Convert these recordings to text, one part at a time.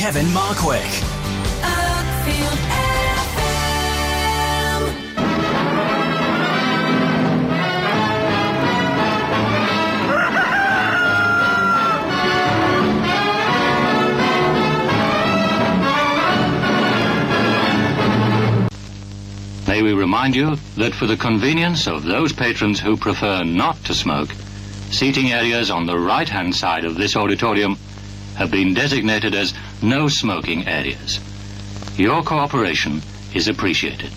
Kevin Markwick. Arkfield FM. May we remind you that for the convenience of those patrons who prefer not to smoke, seating areas on the right-hand side of this auditorium have been designated as no smoking areas. Your cooperation is appreciated.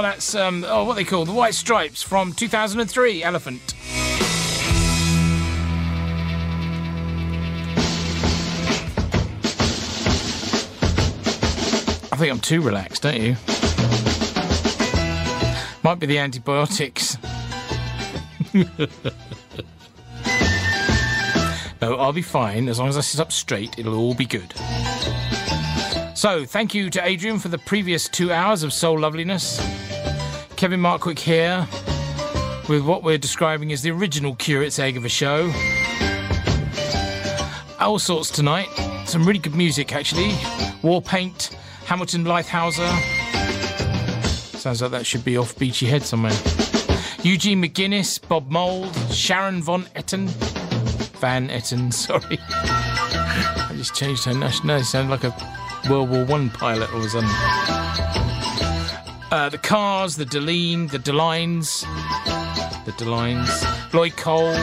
That's what they call the White Stripes from 2003, Elephant. I think I'm too relaxed, don't you? Might be the antibiotics. No, I'll be fine. As long as I sit up straight, it'll all be good. So, thank you to Adrian for the previous 2 hours of soul loveliness. Kevin Markwick here with what we're describing as the original curate's egg of a show. All sorts tonight. Some really good music, actually. Warpaint, Hamilton Lighthouser. Sounds like that should be off Beachy Head somewhere. Eugene McGuinness, Bob Mould, Sharon Van Etten, sorry. I just changed her nationality. Sounded like a World War I pilot all of a sudden. The Cars, The Delines, Lloyd Cole,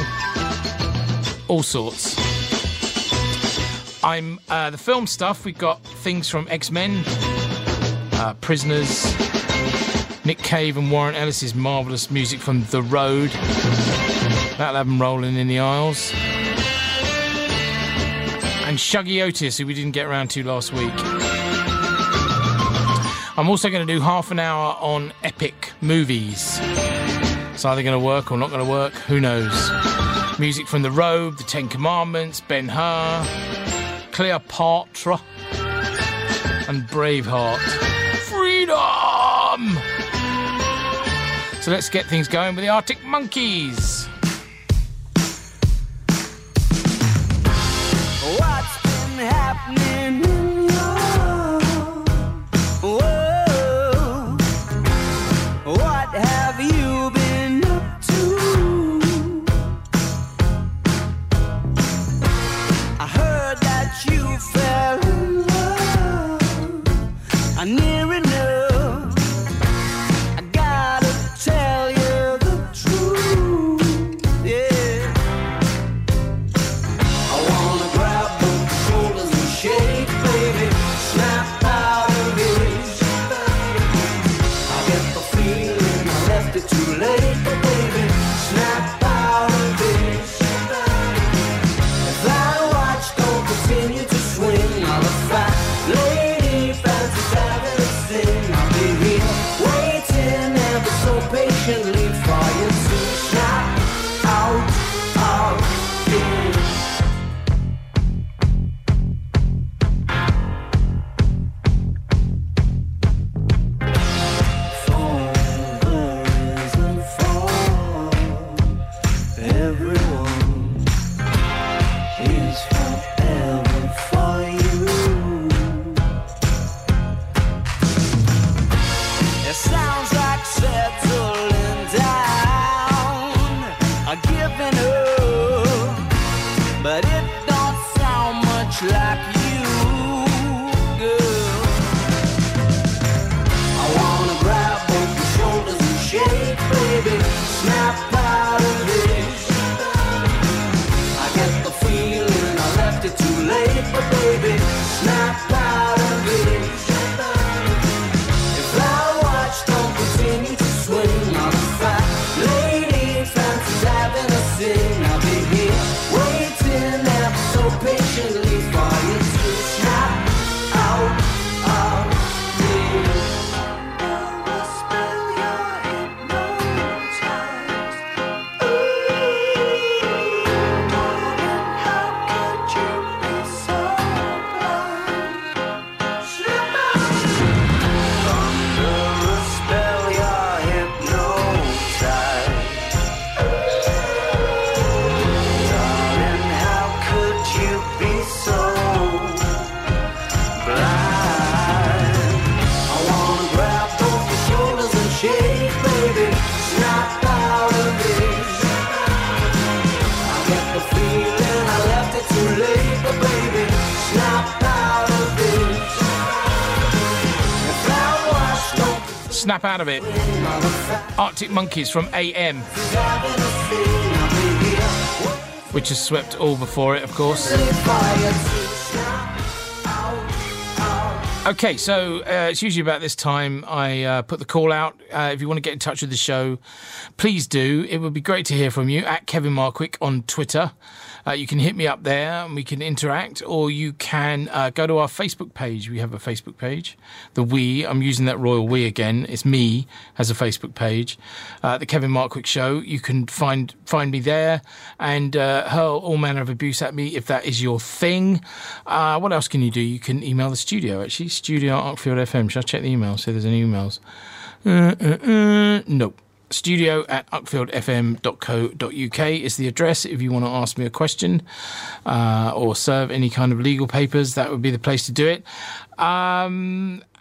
all sorts. I'm the film stuff. We've got things from X-Men, Prisoners, Nick Cave and Warren Ellis's marvellous music from The Road. That'll have them rolling in the aisles. And Shuggie Otis, who we didn't get around to last week. I'm also going to do half an hour on epic movies. It's either going to work or not going to work, who knows. Music from The Robe, The Ten Commandments, Ben-Hur, Cleopatra and Braveheart. Freedom! So let's get things going with the Arctic Monkeys. What's been happening in your world? What have you been? You fell in love. I near enough. I gotta tell you the truth. Yeah. I wanna grab both shoulders and shake, baby. Snap out of it. I get the feeling I left it too late, but baby, snap out of it. Snap out of it. Arctic Monkeys from AM, which has swept all before it, of course. Okay, so it's usually about this time I put the call out. If you want to get in touch with the show, please do. It would be great to hear from you. At Kevin Markwick on Twitter. You can hit me up there and we can interact, or you can go to our Facebook page. We have a Facebook page. The We, I'm using that royal we again. It's me, has a Facebook page. The Kevin Markwick Show. You can find me there and hurl all manner of abuse at me if that is your thing. What else can you do? You can email the studio, actually. Studio at Arkfield FM. Should I check the email? See if there's any emails. Nope. Studio at uckfieldfm.co.uk is the address. If you want to ask me a question or serve any kind of legal papers, that would be the place to do it.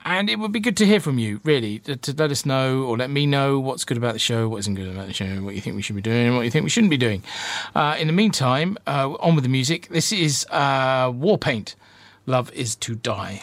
And it would be good to hear from you, really, to let us know or let me know what's good about the show, what isn't good about the show, what you think we should be doing, what you think we shouldn't be doing. In the meantime, on with the music. This is Warpaint. Love is to Die.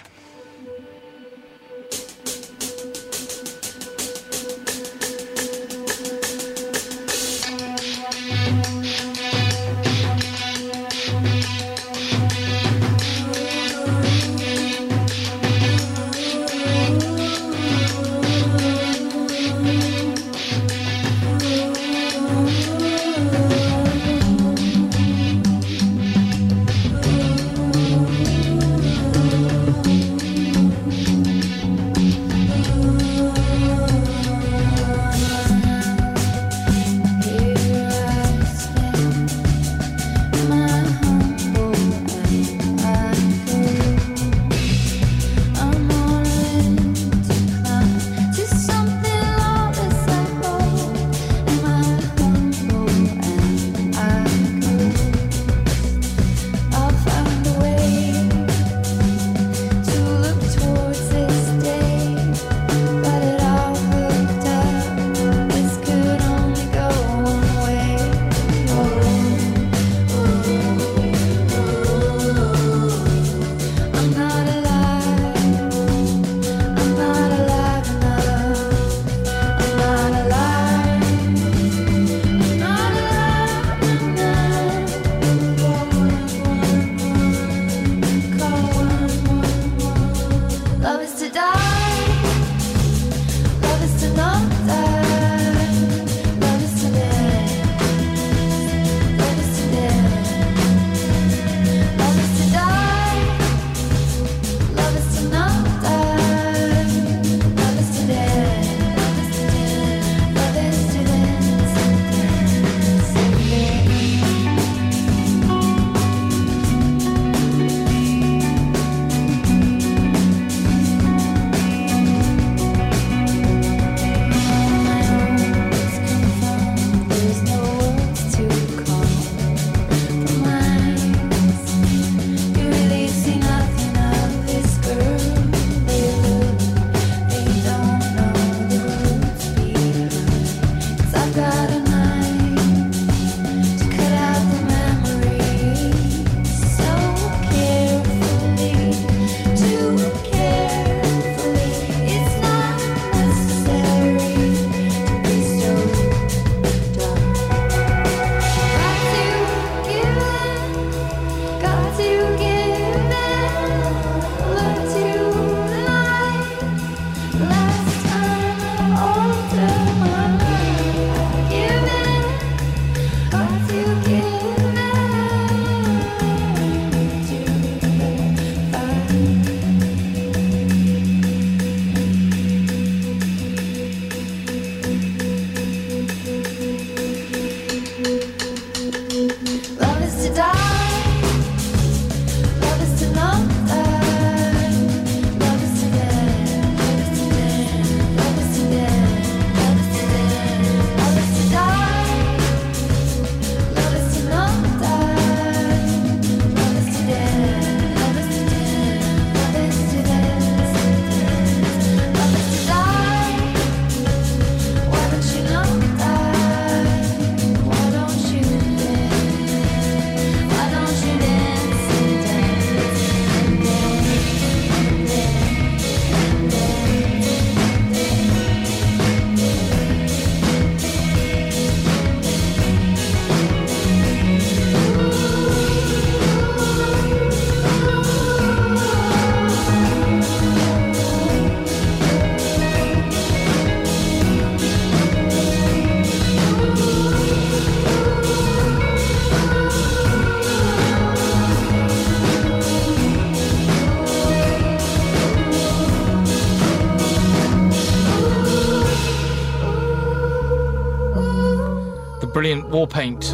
Warpaint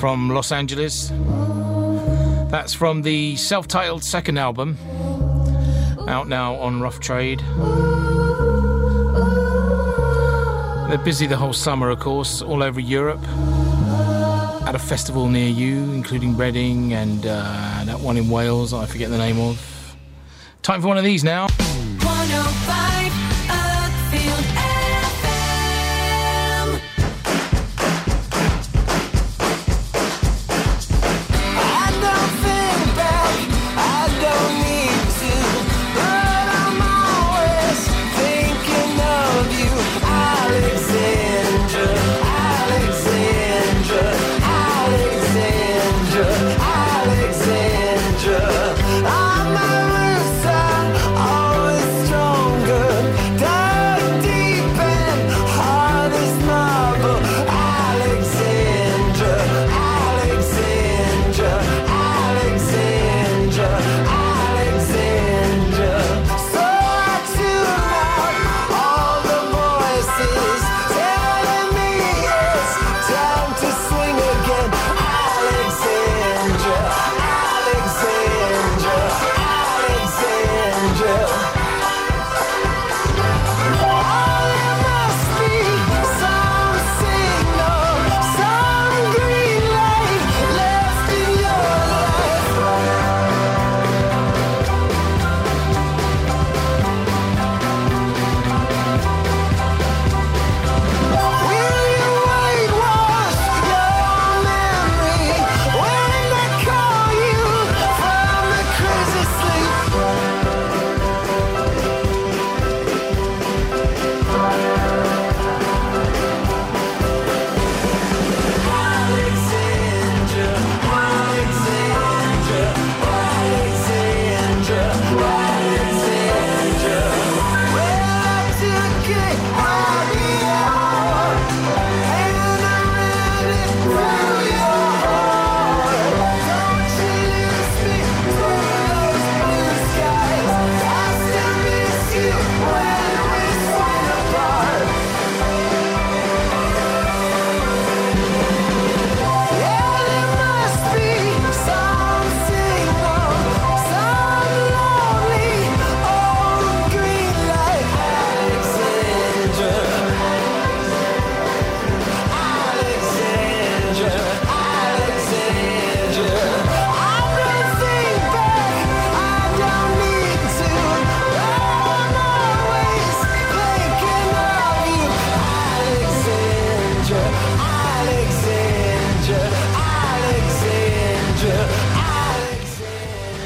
from Los Angeles. That's from the self-titled second album, out now on Rough Trade. They're busy the whole summer, of course, all over Europe, at a festival near you, including Reading and that one in Wales I forget the name of. Time for one of these now.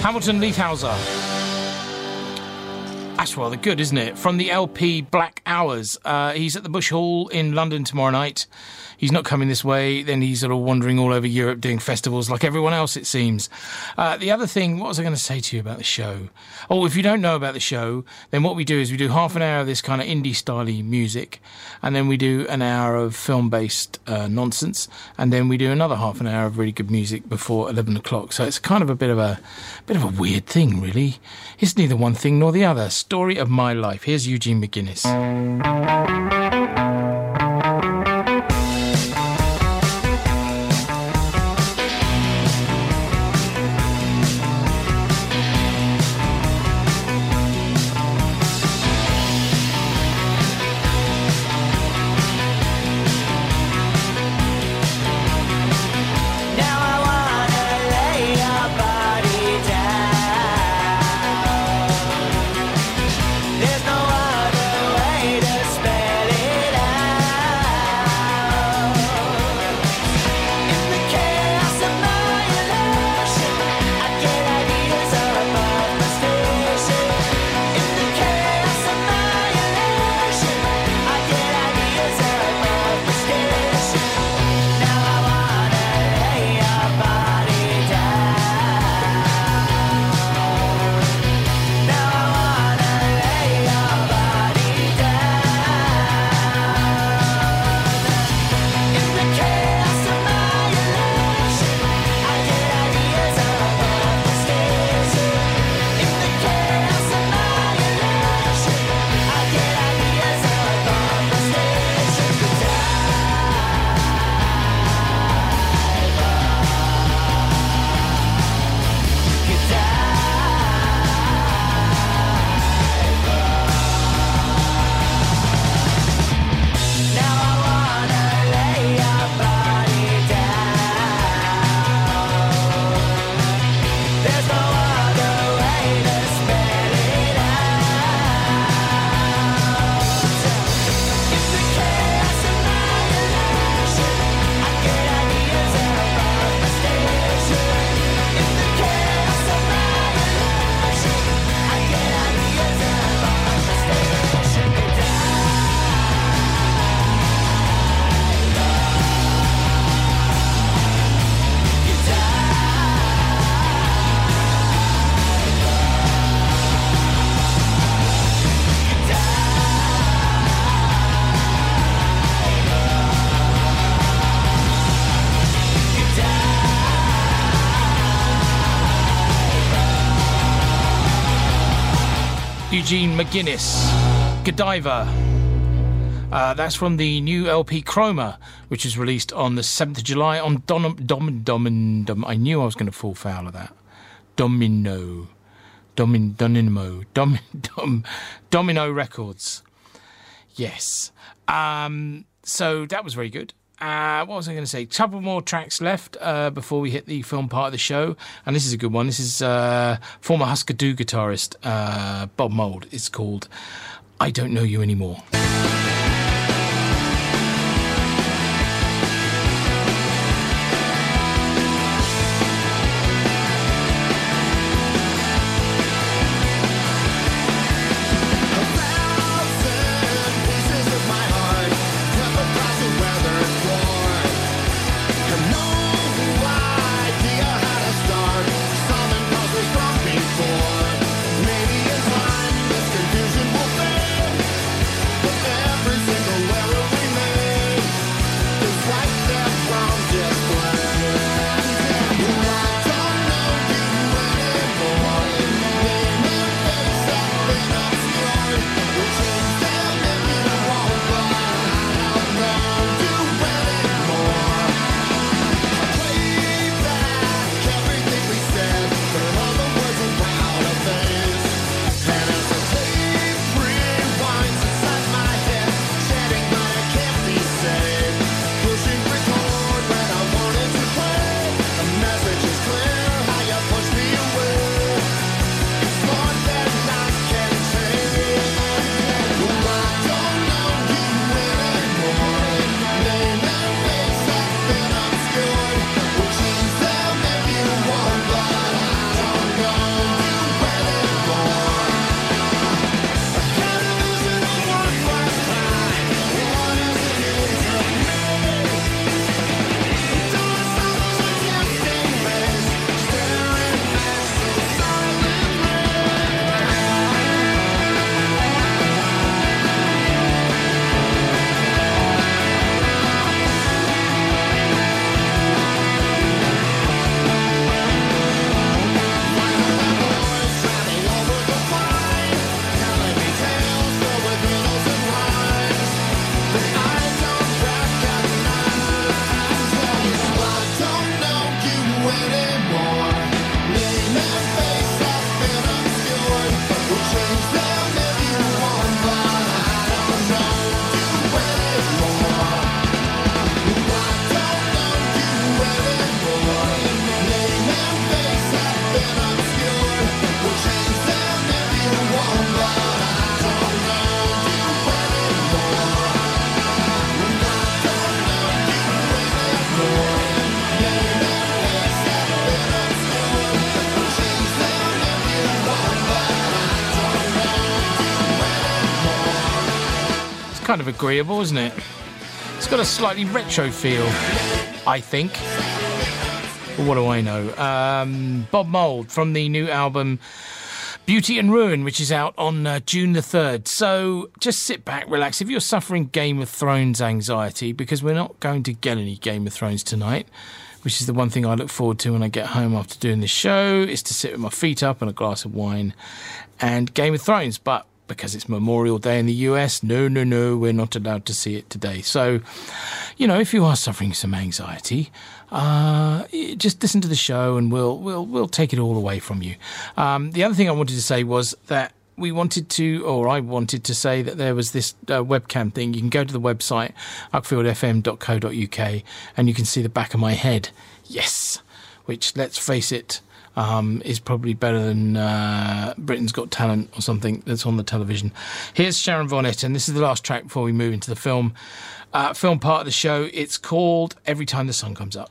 Hamilton Leafhouser. Ashworth, good, isn't it? From the LP Black Hours. He's at the Bush Hall in London tomorrow night. He's not coming this way. Then he's sort of wandering all over Europe doing festivals like everyone else, it seems. The other thing, what was I going to say to you about the show? Oh, if you don't know about the show, then what we do is we do half an hour of this kind of indie-style-y music, and then we do an hour of film-based nonsense, and then we do another half an hour of really good music before 11 o'clock. So it's kind of a bit of a weird thing, really. It's neither one thing nor the other. Story of my life. Here's Eugene McGuinness. Eugene McGuinness, Godiva. That's from the new LP Chroma, which was released on the 7th of July on I knew I was going to fall foul of that. Domino Records. Yes. So that was very good. What was I going to say? Couple more tracks left before we hit the film part of the show, and this is a good one. This is former Husker Du guitarist Bob Mould. It's called "I Don't Know You Anymore." kind of agreeable, isn't it? It's got a slightly retro feel, I think. But what do I know? Bob Mould from the new album Beauty and Ruin, which is out on June the 3rd. So just sit back, relax. If you're suffering Game of Thrones anxiety, because we're not going to get any Game of Thrones tonight, which is the one thing I look forward to when I get home after doing this show, is to sit with my feet up and a glass of wine and Game of Thrones. But because it's Memorial Day in the US, no, we're not allowed to see it today. So, you know, if you are suffering some anxiety, just listen to the show and we'll take it all away from you. The other thing I wanted to say was that I wanted to say that there was this webcam thing. You can go to the website, uckfieldfm.co.uk, and you can see the back of my head. Yes, which, let's face it, is probably better than Britain's Got Talent or something that's on the television. Here's Sharon Van Etten. This is the last track before we move into the film part of the show. It's called Every Time the Sun Comes Up.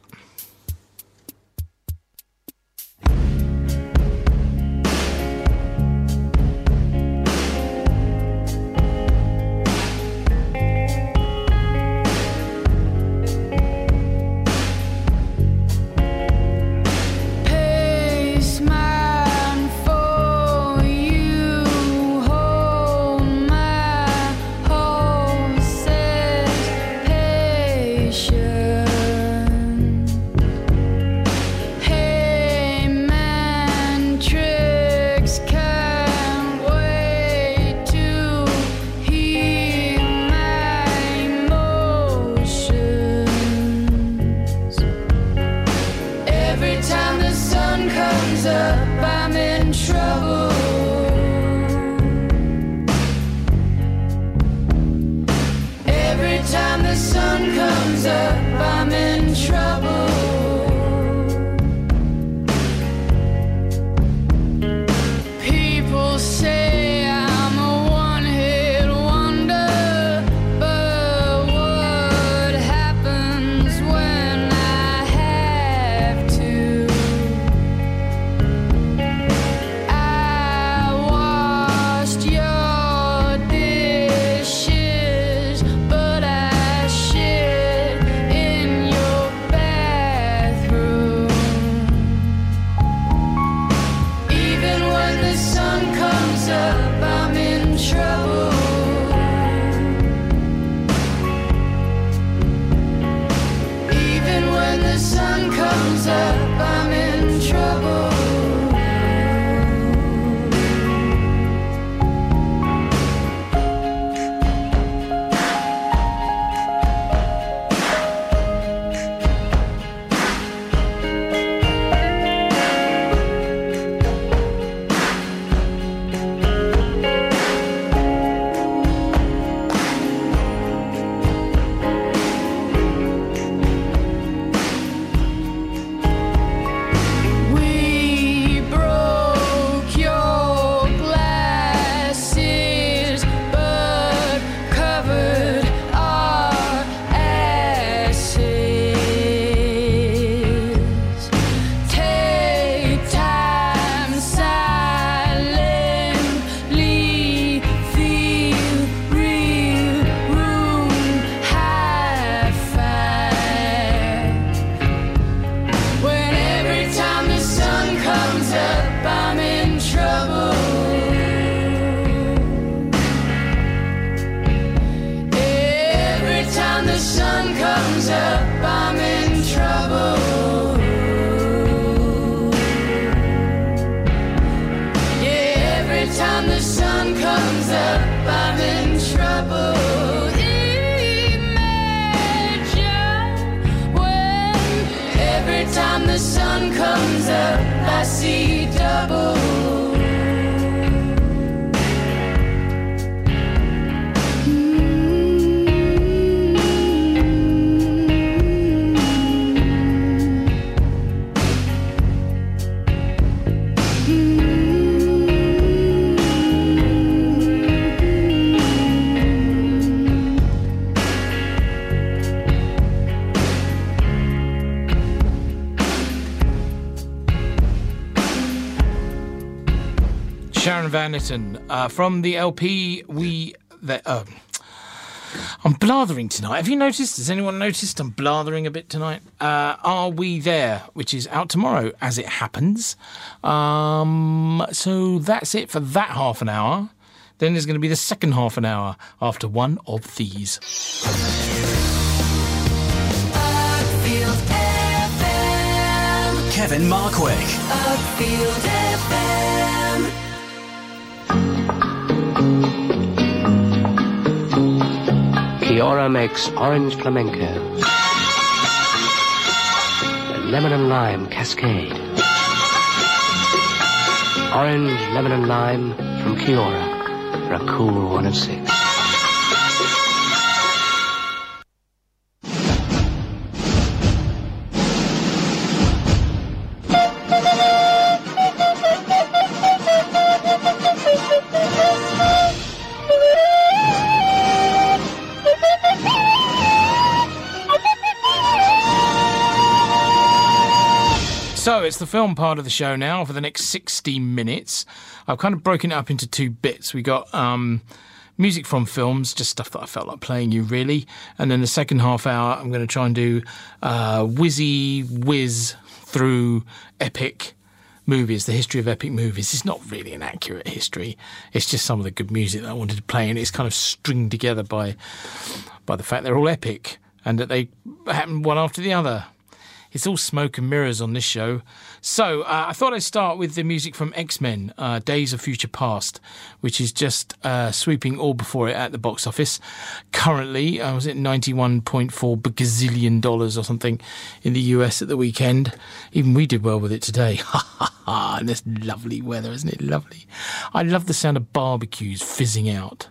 Sharon Van Etten, from the LP I'm blathering tonight. Have you noticed? Has anyone noticed I'm blathering a bit tonight? Are We There, which is out tomorrow, as it happens. So that's it for that half an hour. Then there's going to be the second half an hour after one of these. Arkfield FM. Kevin Markwick. Arkfield FM. Kiora makes orange flamenco, lemon and lime cascade. Orange, lemon and lime from Kiora for a cool 1 of 6. So it's the film part of the show now for the next 60 minutes. I've kind of broken it up into 2 bits. We got music from films, just stuff that I felt like playing you, really. And then the second half hour, I'm going to try and do whizzy whiz through epic movies, the history of epic movies. It's not really an accurate history. It's just some of the good music that I wanted to play, and it's kind of stringed together by the fact they're all epic and that they happen one after the other. It's all smoke and mirrors on this show. So I thought I'd start with the music from X-Men, Days of Future Past, which is just sweeping all before it at the box office. Currently, was it $91.4 billion or something in the US at the weekend? Even we did well with it today. Ha ha ha, and it's lovely weather, isn't it? Lovely. I love the sound of barbecues fizzing out.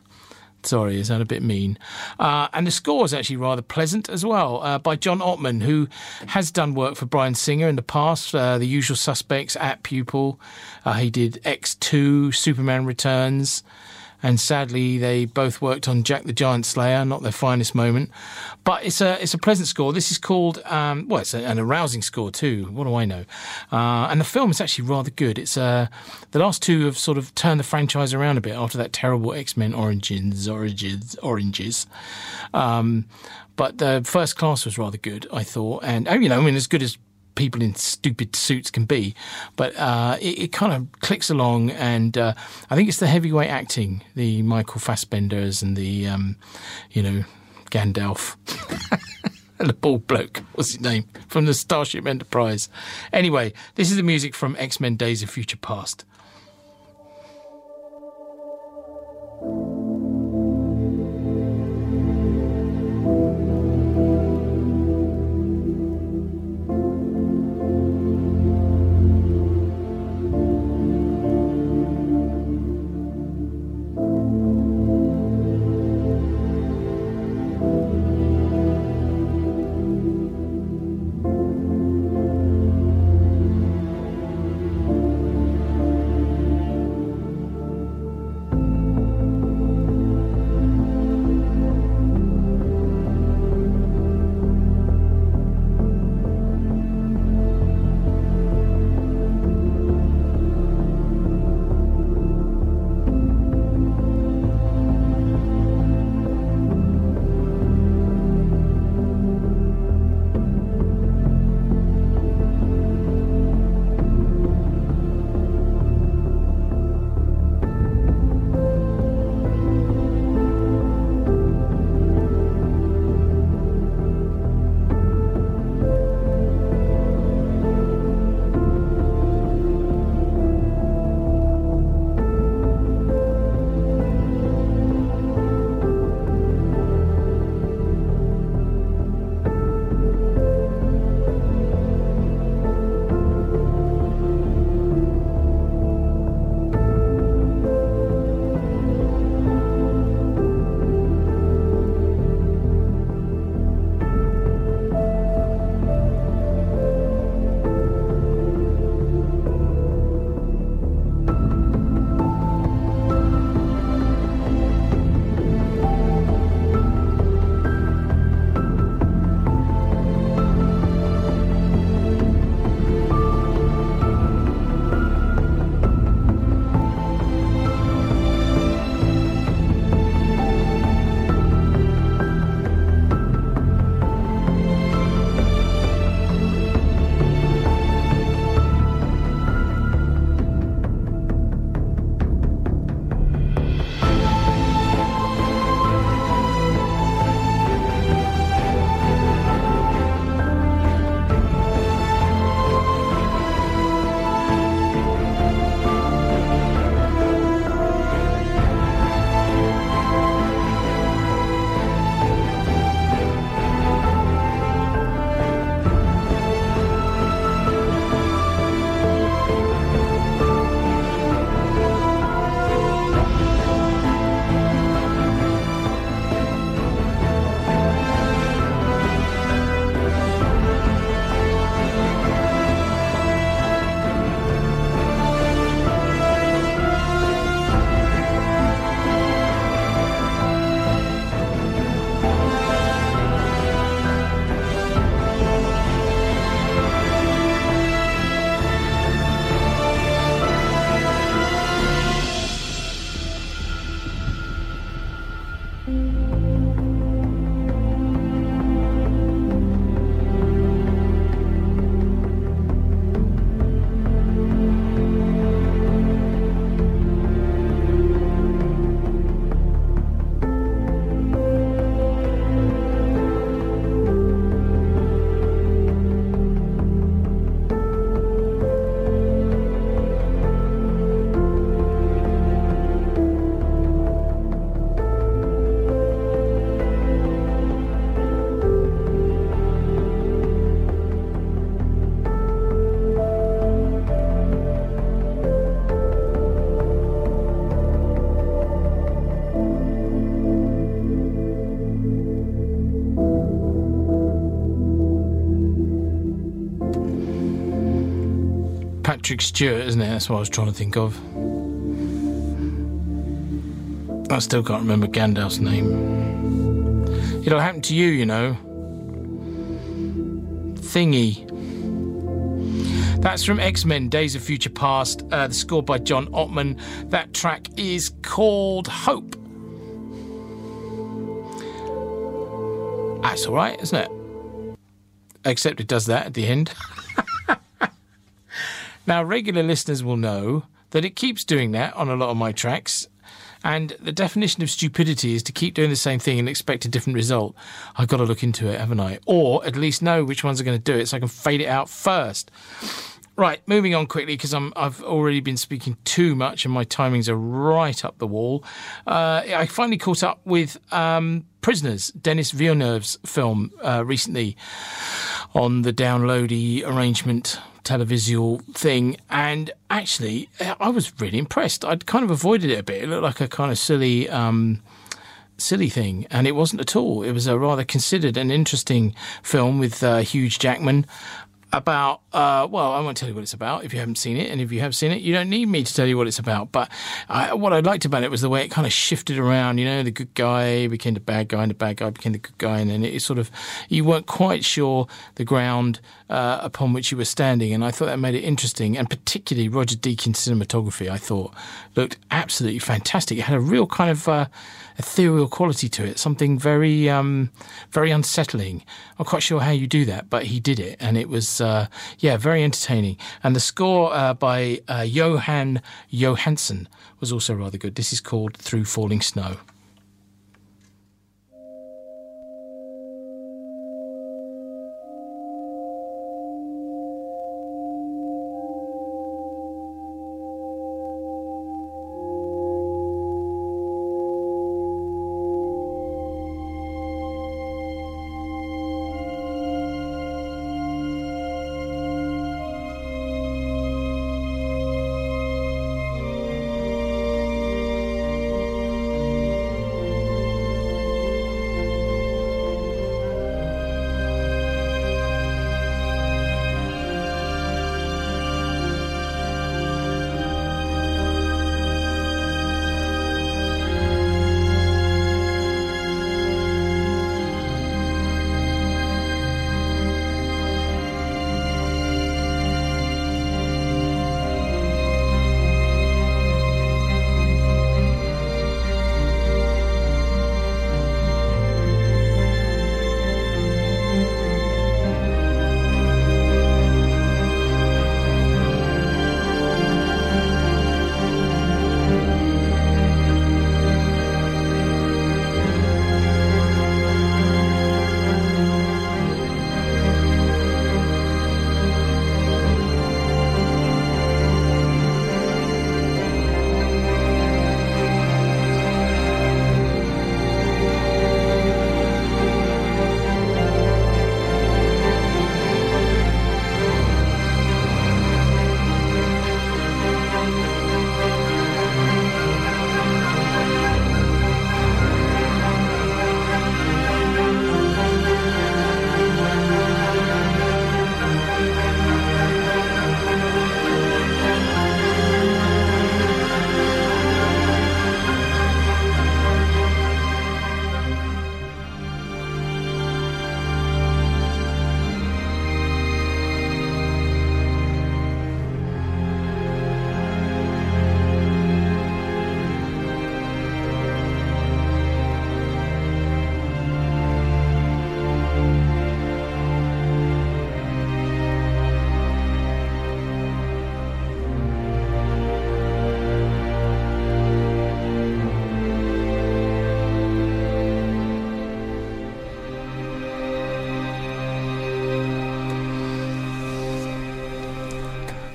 Sorry, is that a bit mean? And the score is actually rather pleasant as well, by John Ottman, who has done work for Bryan Singer in the past, The Usual Suspects, At Pupil. He did X2, Superman Returns, and sadly they both worked on Jack the Giant Slayer, not their finest moment. But it's a pleasant score. This is called, well, it's an arousing score too, what do I know? And the film is actually rather good. It's the last 2 have sort of turned the franchise around a bit after that terrible X-Men Origins. But the First Class was rather good, I thought. And, you know, I mean, as good as people in stupid suits can be, but it kind of clicks along, and I think it's the heavyweight acting, the Michael Fassbenders and the you know, Gandalf and the bald bloke, what's his name, from the Starship Enterprise. Anyway, this is the music from X-Men Days of Future Past. Patrick Stewart, isn't it? That's what I was trying to think of. I still can't remember Gandalf's name. It'll happen to you, you know. Thingy. That's from X-Men, Days of Future Past, scored by John Ottman. That track is called Hope. That's all right, isn't it? Except it does that at the end. Now, regular listeners will know that it keeps doing that on a lot of my tracks, and the definition of stupidity is to keep doing the same thing and expect a different result. I've got to look into it, haven't I? Or at least know which ones are going to do it so I can fade it out first. Right, moving on quickly, because I've already been speaking too much and my timings are right up the wall. I finally caught up with Prisoners, Denis Villeneuve's film, recently on the downloady arrangement televisual thing, and actually I was really impressed. I'd kind of avoided it a bit. It looked like a kind of silly silly thing, and it wasn't at all. It was a rather considered and interesting film with Hugh Jackman about, well, I won't tell you what it's about if you haven't seen it, and if you have seen it, you don't need me to tell you what it's about. But what I liked about it was the way it kind of shifted around, you know, the good guy became the bad guy and the bad guy became the good guy, and then it sort of, you weren't quite sure the ground upon which you were standing, and I thought that made it interesting. And particularly Roger Deakins' cinematography, I thought, looked absolutely fantastic. It had a real kind of ethereal quality to it, something very, very unsettling. I'm quite sure how you do that, but he did it, and it was... yeah, very entertaining. And the score by Johan Johansson was also rather good. This is called Through Falling Snow.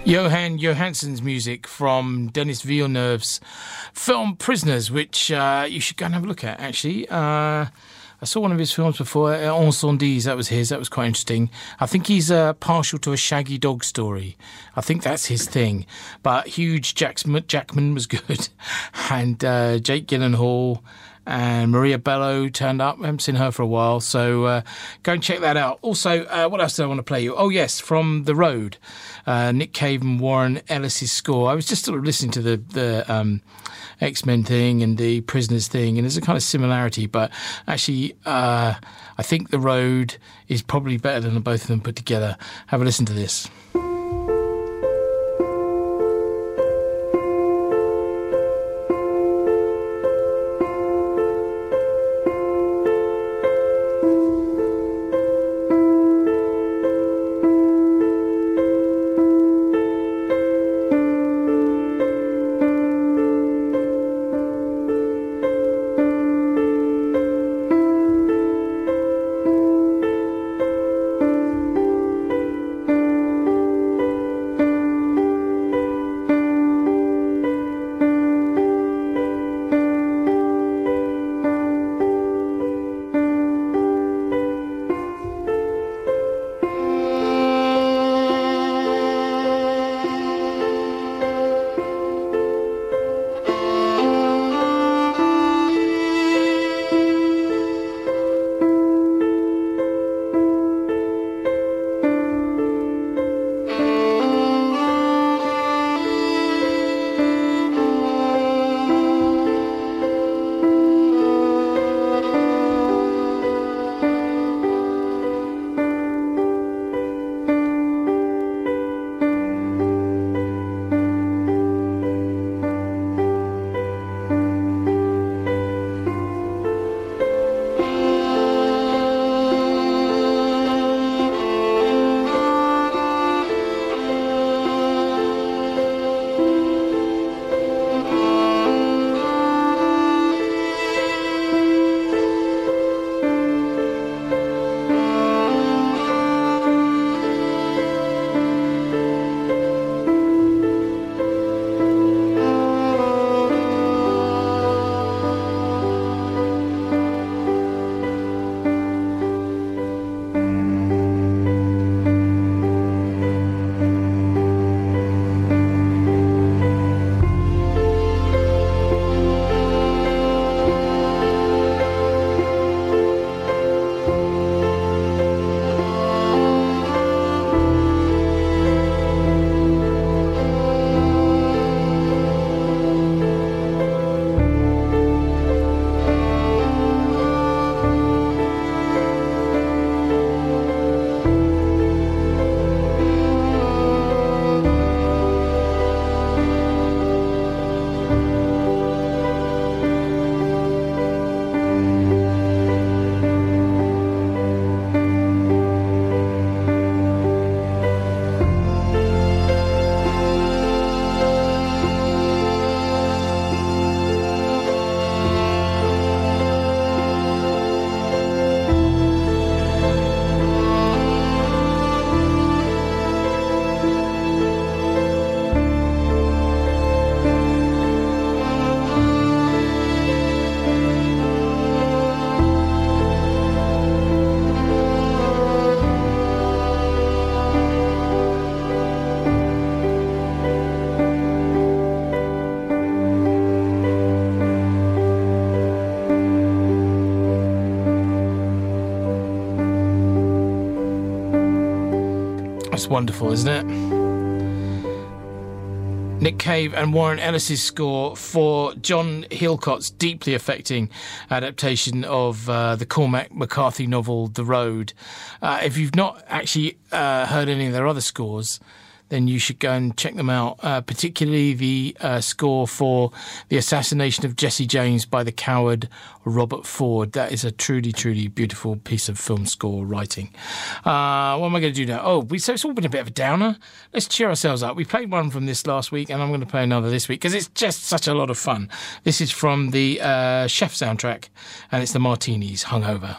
Johan Johansson's music from Denis Villeneuve's film Prisoners, which you should go and have a look at, actually. I saw one of his films before, Encendis, that was his. That was quite interesting. I think he's partial to a shaggy dog story. I think that's his thing. But Hugh Jackman was good, and Jake Gyllenhaal, and Maria Bello turned up. I haven't seen her for a while, so go and check that out. Also, what else do I want to play you? Oh, yes, from The Road, Nick Cave and Warren Ellis' score. I was just sort of listening to the X-Men thing and the Prisoners thing, and there's a kind of similarity, but actually I think The Road is probably better than both of them put together. Have a listen to this. Wonderful, isn't it? Nick Cave and Warren Ellis' score for John Hillcott's deeply affecting adaptation of the Cormac McCarthy novel The Road. If you've not actually heard any of their other scores, then you should go and check them out, particularly the score for The Assassination of Jesse James by the coward Robert Ford. That is a truly, truly beautiful piece of film score writing. What am I going to do now? Oh, so it's all been a bit of a downer. Let's cheer ourselves up. We played one from this last week, and I'm going to play another this week, because it's just such a lot of fun. This is from the Chef soundtrack, and it's The Martinis, Hungover.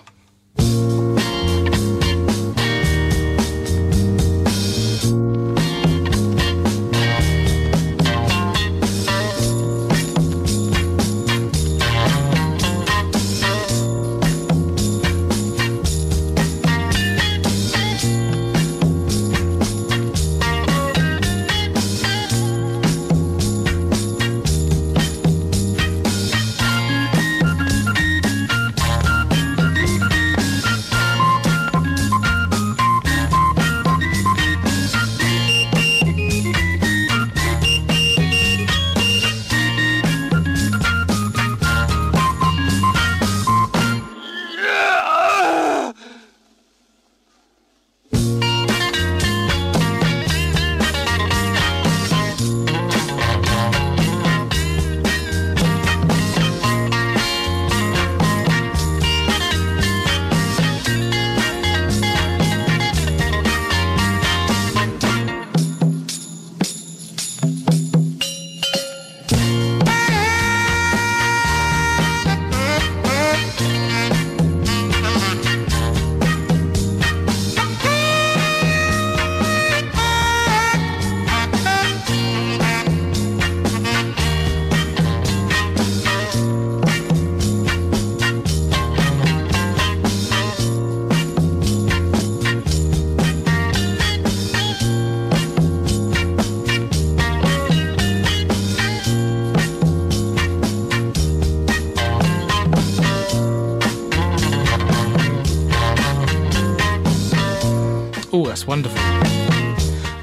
Oh, that's wonderful.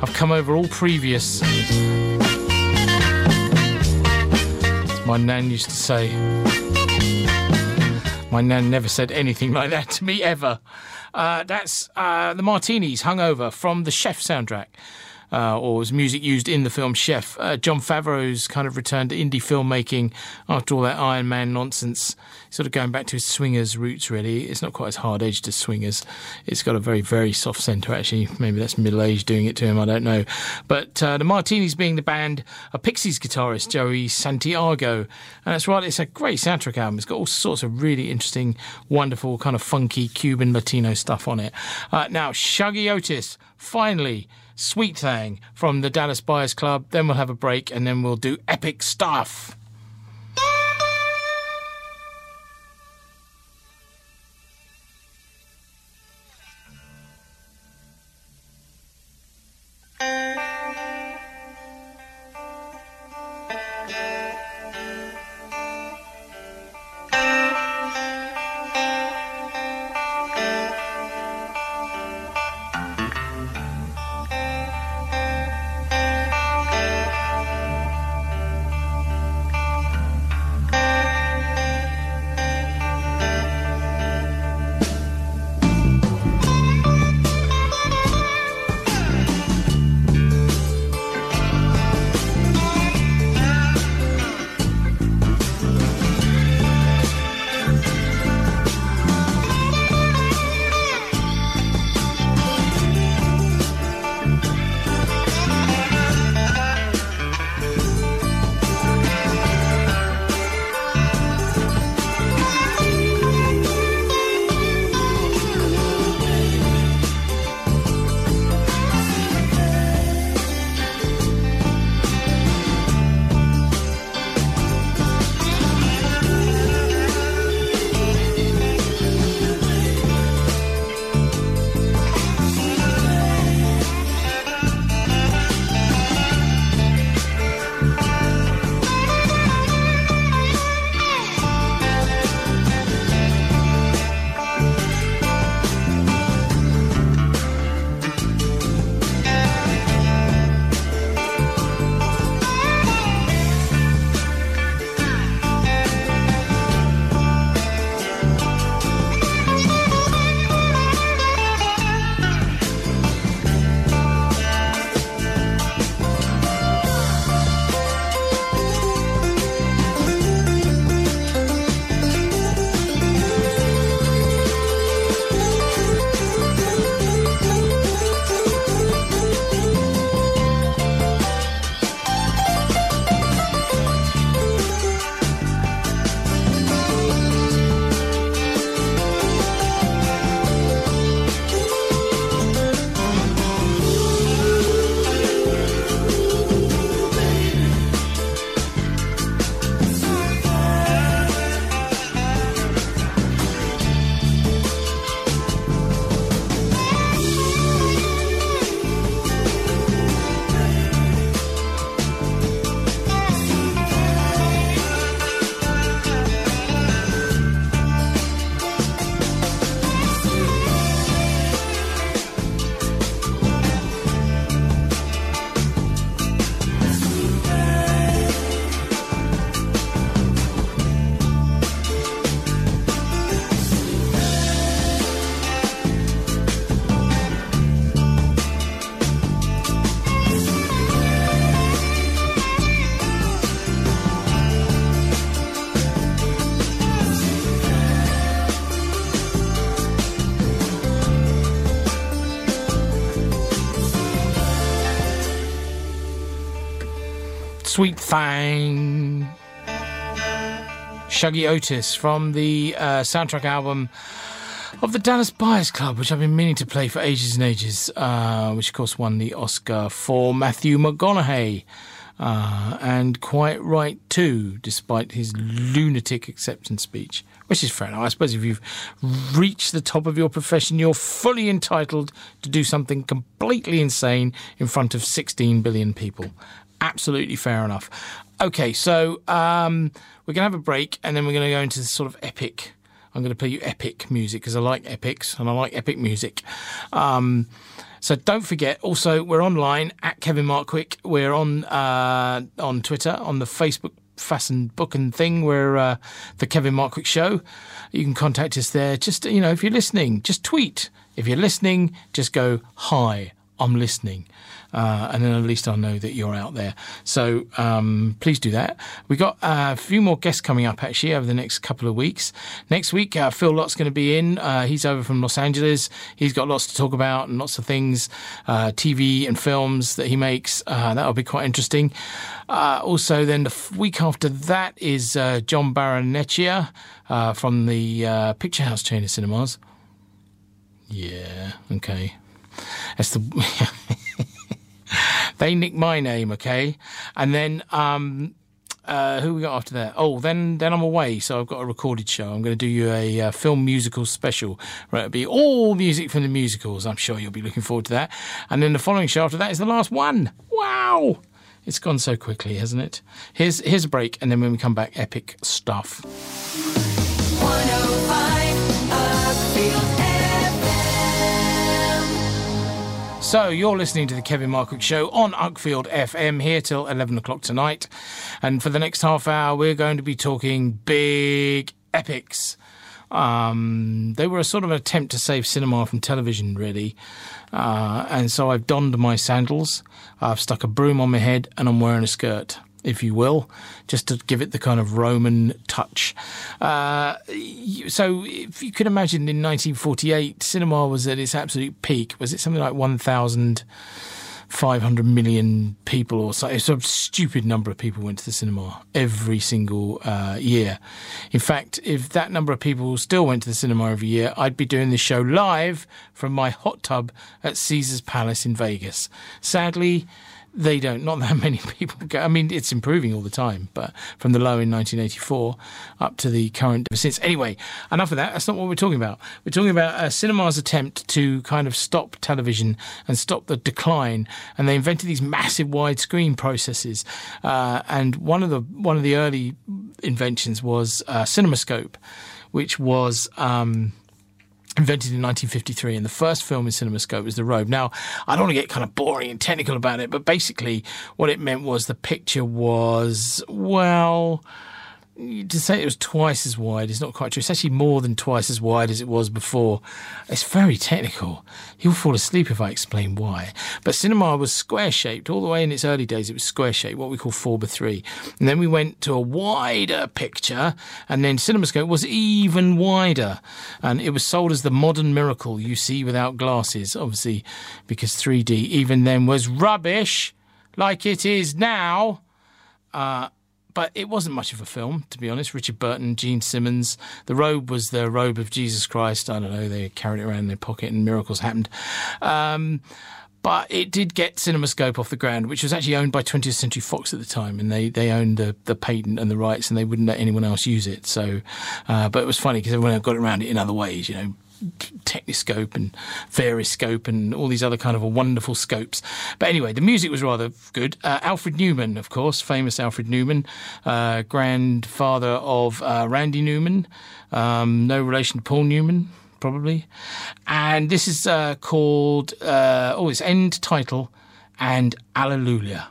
I've come over all previous. As my nan used to say. My nan never said anything like that to me ever. That's The Martinis, Hungover, from the Chef soundtrack. Or was music used in the film Chef. John Favreau's kind of returned to indie filmmaking after all that Iron Man nonsense, sort of going back to his swingers roots, really. It's not quite as hard-edged as swingers. It's got a very, very soft centre, actually. Maybe that's middle age doing it to him, I don't know. But The Martinis being the band, a Pixies guitarist, Joey Santiago. And that's right, it's a great soundtrack album. It's got all sorts of really interesting, wonderful, kind of funky Cuban Latino stuff on it. Now, Shuggie Otis, finally... Sweet Thing from the Dallas Buyers Club. Then we'll have a break and then we'll do epic stuff. Sweet Thing, Shuggie Otis from the soundtrack album of the Dallas Buyers Club, which I've been meaning to play for ages and ages, which of course won the Oscar for Matthew McConaughey, and quite right too, despite his lunatic acceptance speech, which is fair enough. I suppose if you've reached the top of your profession, you're fully entitled to do something completely insane in front of 16 billion people. Absolutely fair enough. Okay, so we're going to have a break and then we're going to go into this sort of epic... I'm going to play you epic music because I like epics and I like epic music. So don't forget, also, we're online at Kevin Markwick. We're on Twitter, on the Facebook Fasten Book and Thing. We're the Kevin Markwick Show. You can contact us there. Just, you know, if you're listening, just tweet. If you're listening, just go, hi, I'm listening. And then at least I'll know that you're out there. So please do that. We've got a few more guests coming up, actually, over the next couple of weeks. Next week, Phil Lott's going to be in. He's over from Los Angeles. He's got lots to talk about and lots of things, TV and films that he makes. That'll be quite interesting. Also, then the week after that is John Baronecchia from the Picture House chain of cinemas. Yeah, okay. That's the... They nicked my name, okay? And then who we got after that? Oh, then I'm away, so I've got a recorded show. I'm going to do you a film musical special. Right, it'll be all music from the musicals. I'm sure you'll be looking forward to that. And then the following show after that is the last one. Wow! It's gone so quickly, hasn't it? Here's a break, and then when we come back, epic stuff. 105 Arkfield. So you're listening to the Kevin Markwick Show on Uckfield FM here till 11 o'clock tonight. And for the next half hour, we're going to be talking big epics. They were a sort of an attempt to save cinema from television, really. And so I've donned my sandals. I've stuck a broom on my head and I'm wearing a skirt, if you will, just to give it the kind of Roman touch. So if you could imagine in 1948, cinema was at its absolute peak. Was it something like 1,500 million people or so? It's a stupid number of people went to the cinema every single year. In fact, if that number of people still went to the cinema every year, I'd be doing this show live from my hot tub at Caesar's Palace in Vegas. Sadly, they don't. Not that many people go. I mean, it's improving all the time, but from the low in 1984 up to the current ever since. Anyway, enough of that. That's not what we're talking about. We're talking about cinema's attempt to kind of stop television and stop the decline. And they invented these massive widescreen processes. And one of the early inventions was CinemaScope, which was... invented in 1953, and the first film in CinemaScope was The Robe. Now, I don't want to get kind of boring and technical about it, but basically what it meant was the picture was, well, to say it was twice as wide is not quite true. It's actually more than twice as wide as it was before. It's very technical. You'll fall asleep if I explain why. But cinema was square-shaped. All the way in its early days, it was square-shaped, what we call 4x3. And then we went to a wider picture, and then CinemaScope was even wider. And it was sold as the modern miracle you see without glasses, obviously, because 3D even then was rubbish, like it is now. But it wasn't much of a film, to be honest. Richard Burton, Gene Simmons. The robe was the robe of Jesus Christ. I don't know, they carried it around in their pocket and miracles happened. But it did get CinemaScope off the ground, which was actually owned by 20th Century Fox at the time. And they owned the patent and the rights, and they wouldn't let anyone else use it. So, but it was funny because everyone got around it in other ways, you know. Techniscope and Variscope and all these other kind of wonderful scopes. But anyway, the music was rather good. Alfred Newman, of course, famous Alfred Newman, grandfather of Randy Newman, no relation to Paul Newman, probably. And this is called, it's End Title and Alleluia.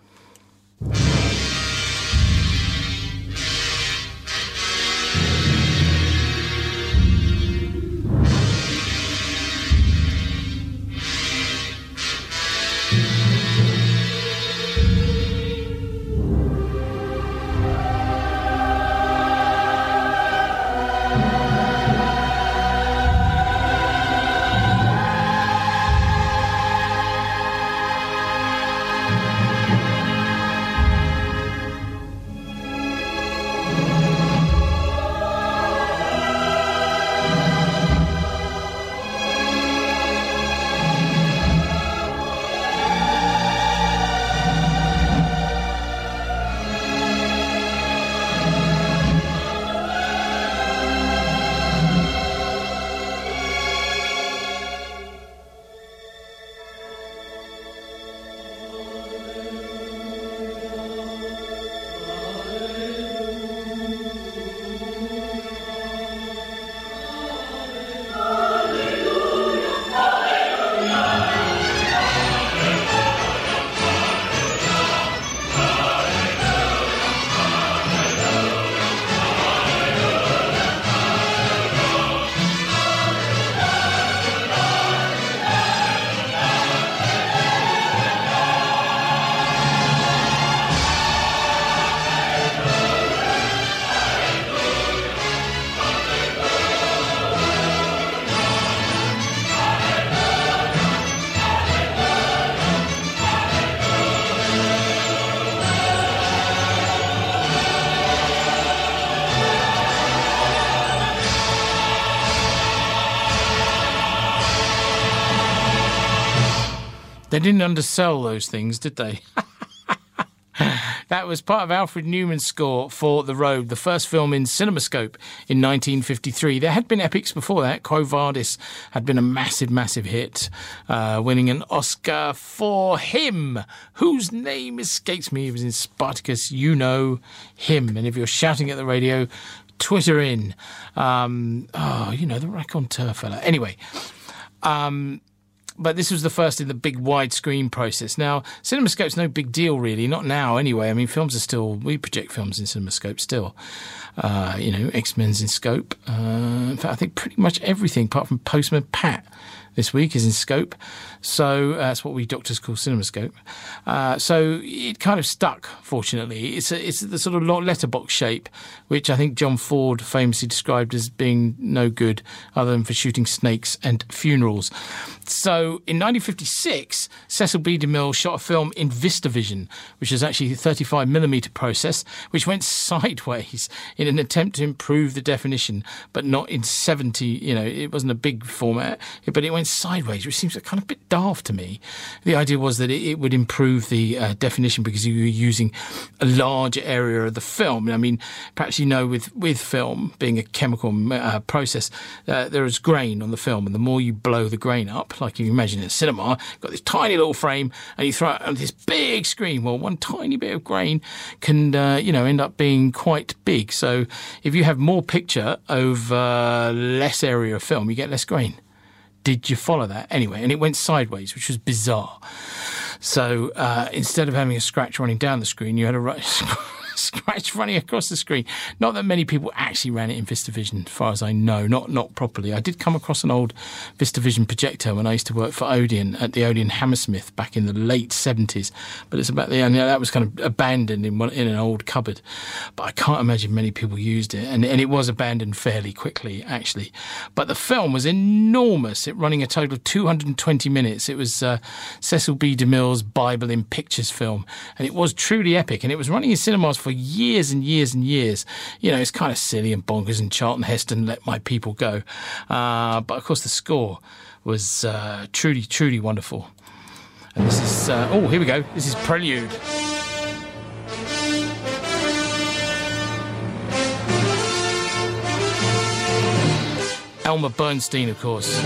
They didn't undersell those things, did they? That was part of Alfred Newman's score for The Road, the first film in CinemaScope in 1953. There had been epics before that. Quo Vadis had been a massive, massive hit, winning an Oscar for him, whose name escapes me. He was in Spartacus, you know him. And if you're shouting at the radio, Twitter in. You know, the raconteur fella. Anyway, but this was the first in the big widescreen process. Now, CinemaScope's no big deal, really. Not now, anyway. I mean, films are still... We project films in CinemaScope still. You know, X-Men's in scope. In fact, I think pretty much everything apart from Postman Pat this week is in scope. So that's what we doctors call CinemaScope. So it kind of stuck, fortunately. It's the sort of letterbox shape, which I think John Ford famously described as being no good other than for shooting snakes and funerals. So in 1956, Cecil B. DeMille shot a film in VistaVision, which is actually a 35mm process, which went sideways in an attempt to improve the definition, but not in 70, you know, it wasn't a big format, but it went sideways, which seems kind of a bit daft to me. The idea was that it would improve the definition because you were using a larger area of the film. I mean, perhaps you know, with film being a chemical process, there is grain on the film, and the more you blow the grain up, like you imagine in cinema, you've got this tiny little frame and you throw it on this big screen. Well, one tiny bit of grain can, you know, end up being quite big. So if you have more picture over less area of film, you get less grain. Did you follow that? Anyway, and it went sideways, which was bizarre. So instead of having a scratch running down the screen, you had a scratch running across the screen. Not that many people actually ran it in VistaVision, as far as I know, not properly. I did come across an old VistaVision projector when I used to work for Odeon, at the Odeon Hammersmith back in the late 70s. But it's about the end, that was kind of abandoned in an old cupboard. But I can't imagine many people used it, and it was abandoned fairly quickly, actually. But the film was enormous, it running a total of 220 minutes. It was Cecil B. DeMille's Bible in Pictures film, and it was truly epic, and it was running in cinemas for years and years and years. You know, it's kind of silly and bonkers, and Charlton Heston, Let My People Go. But of course, the score was truly, truly wonderful. And this is, oh, here we go. This is Prelude. Elmer Bernstein, of course.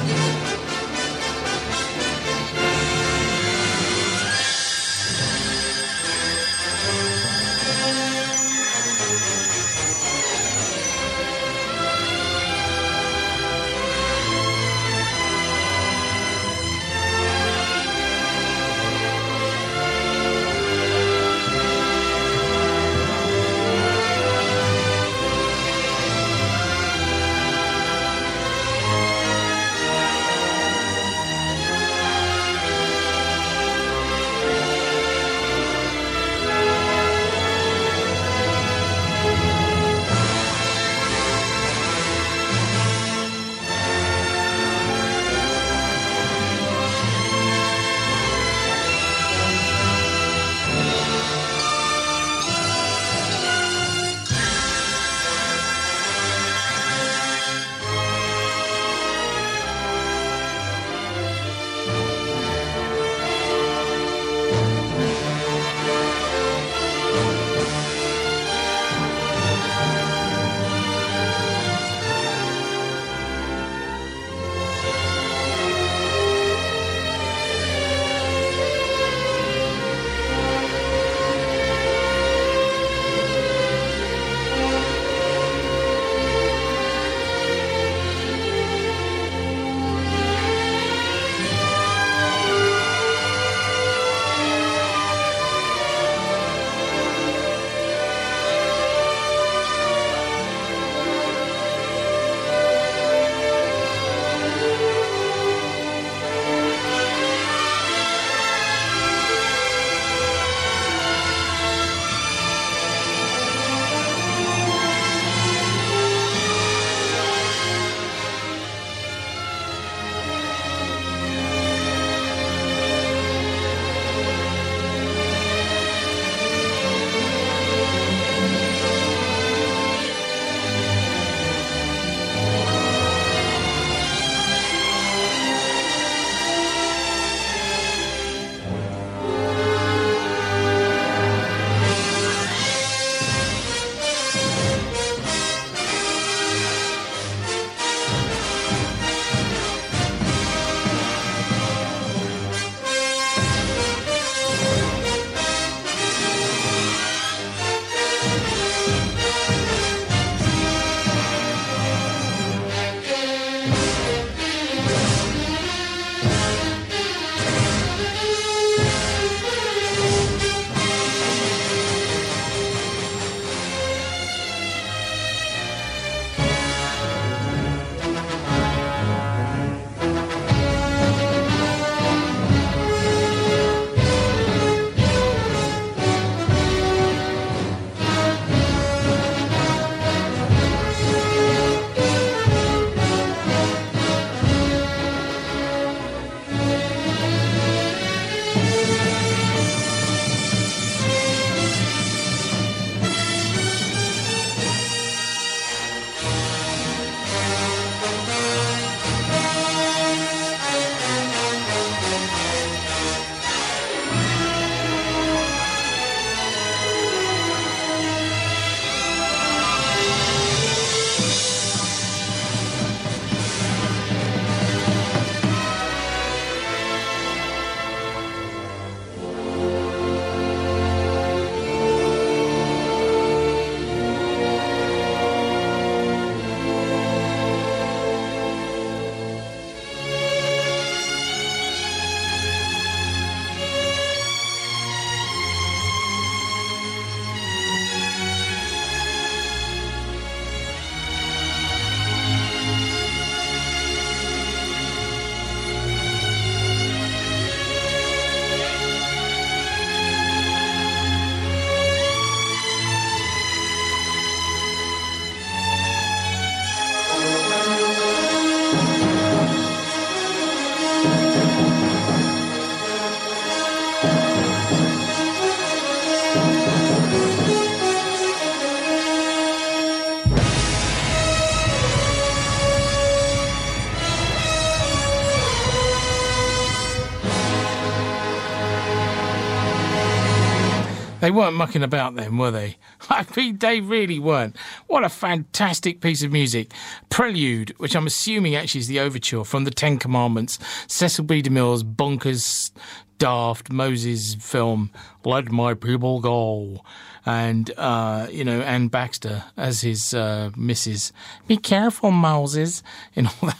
They weren't mucking about then, were they? I mean, they really weren't. What a fantastic piece of music. Prelude, which I'm assuming actually is the overture from The Ten Commandments, Cecil B. DeMille's bonkers, daft Moses film, Let My People Go, and, you know, Anne Baxter as his missus. Be careful, Moses, and all that.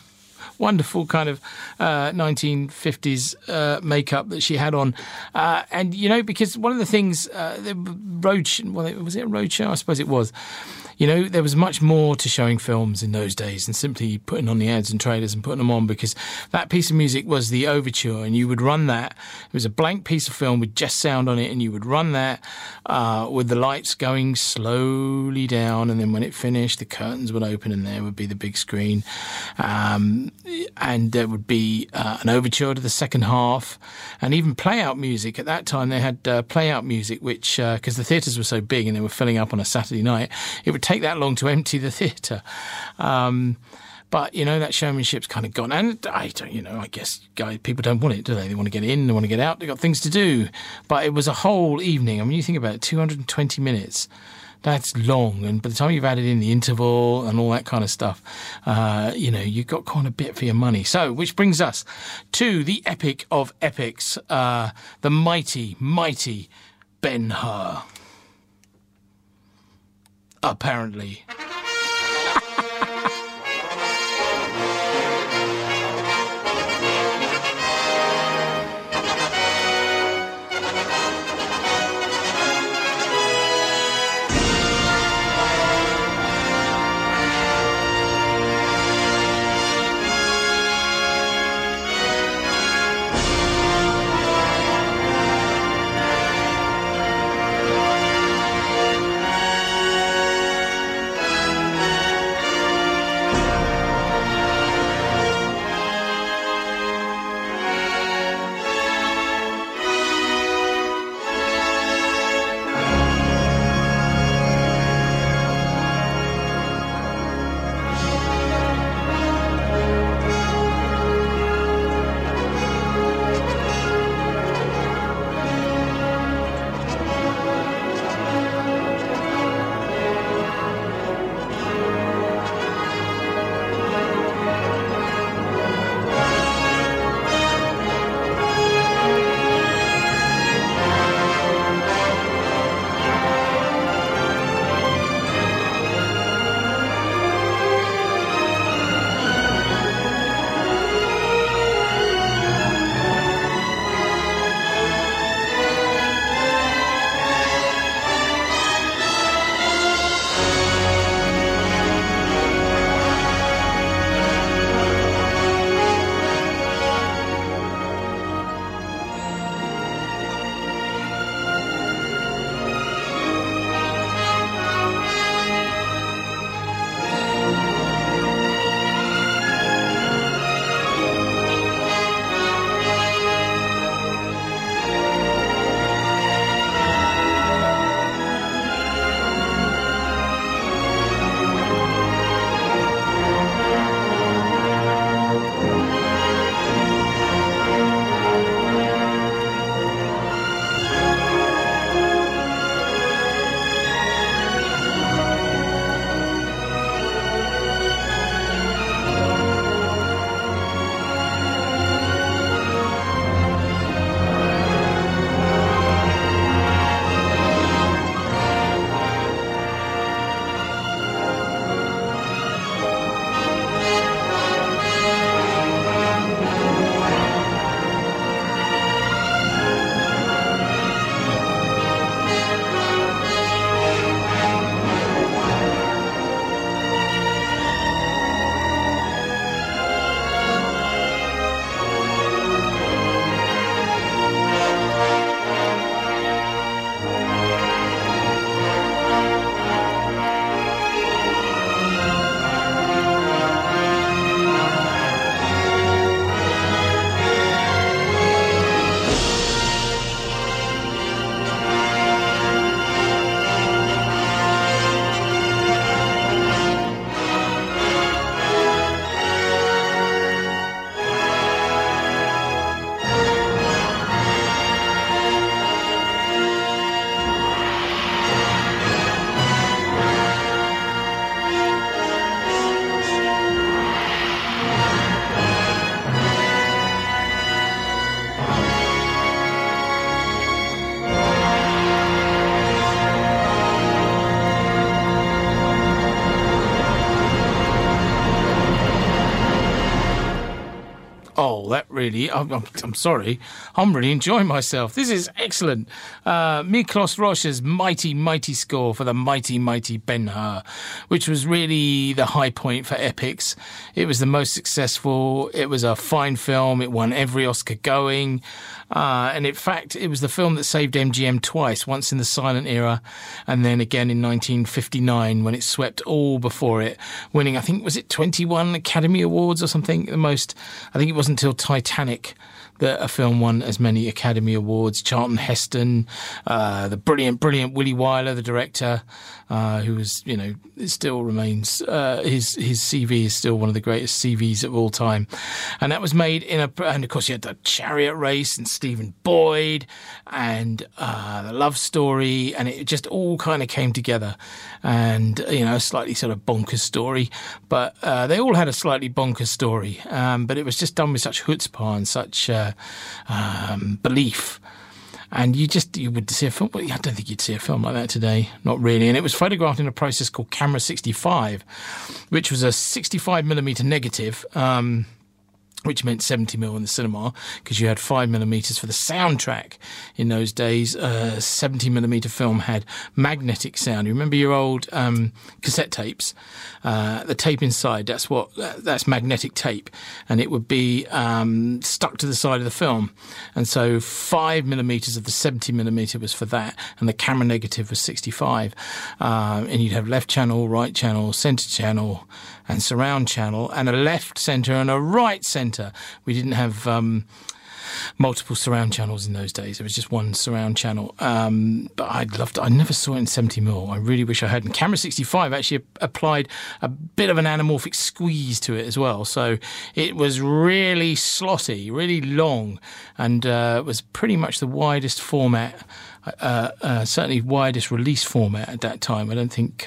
Wonderful kind of 1950s makeup that she had on. And, you know, because one of the things, the road show, well, was it a road show? I suppose it was. You know, there was much more to showing films in those days than simply putting on the ads and trailers and putting them on, because that piece of music was the overture, and you would run that. It was a blank piece of film with just sound on it, and you would run that with the lights going slowly down, and then when it finished, the curtains would open, and there would be the big screen. And there would be an overture to the second half, and even play-out music. At that time, they had play-out music, which, because the theatres were so big and they were filling up on a Saturday night, it would take that long to empty the theatre. But, you know, that showmanship's kind of gone. And I don't, you know, I guess people don't want it, do they? They want to get in, they want to get out, they've got things to do. But it was a whole evening. I mean, you think about it, 220 minutes. That's long, and by the time you've added in the interval and all that kind of stuff, you know, you've got quite a bit for your money. So, which brings us to the epic of epics, the mighty, mighty Ben-Hur. Apparently. Oh, that really... I'm sorry. I'm really enjoying myself. This is excellent. Miklos Rocha's mighty, mighty score for the mighty, mighty Ben-Hur, which was really the high point for epics. It was the most successful. It was a fine film. It won every Oscar going. And in fact, it was the film that saved MGM twice, once in the silent era and then again in 1959 when it swept all before it, winning, I think, was it 21 Academy Awards or something? The most... I think it wasn't until Titanic that a film won as many Academy Awards. Charlton Heston, the brilliant Willie Wyler, the director, who was, you know, still remains, his CV is still one of the greatest CVs of all time. And that was made in a, and of course you had the Chariot Race and Stephen Boyd and the Love Story, and it just all kind of came together. And, you know, a slightly sort of bonkers story, but they all had a slightly bonkers story, but it was just done with such chutzpah and such... belief, and you would see a film. I don't think you'd see a film like that today, not really. And it was photographed in a process called Camera 65, which was a 65mm negative, which meant 70mm in the cinema, because you had 5mm for the soundtrack in those days. 70mm film had magnetic sound. You remember your old cassette tapes? The tape inside, that's magnetic tape, and it would be stuck to the side of the film. And so 5mm of the 70mm was for that, and the camera negative was 65. And you'd have left channel, right channel, centre channel, and surround channel, and a left centre and a right centre. We didn't have multiple surround channels in those days. It was just one surround channel. But I'd loved it. I never saw it in 70mm. I really wish I had. And Camera 65 actually applied a bit of an anamorphic squeeze to it as well. So it was really slotty, really long, and was pretty much the widest format. Certainly widest release format at that time. I don't think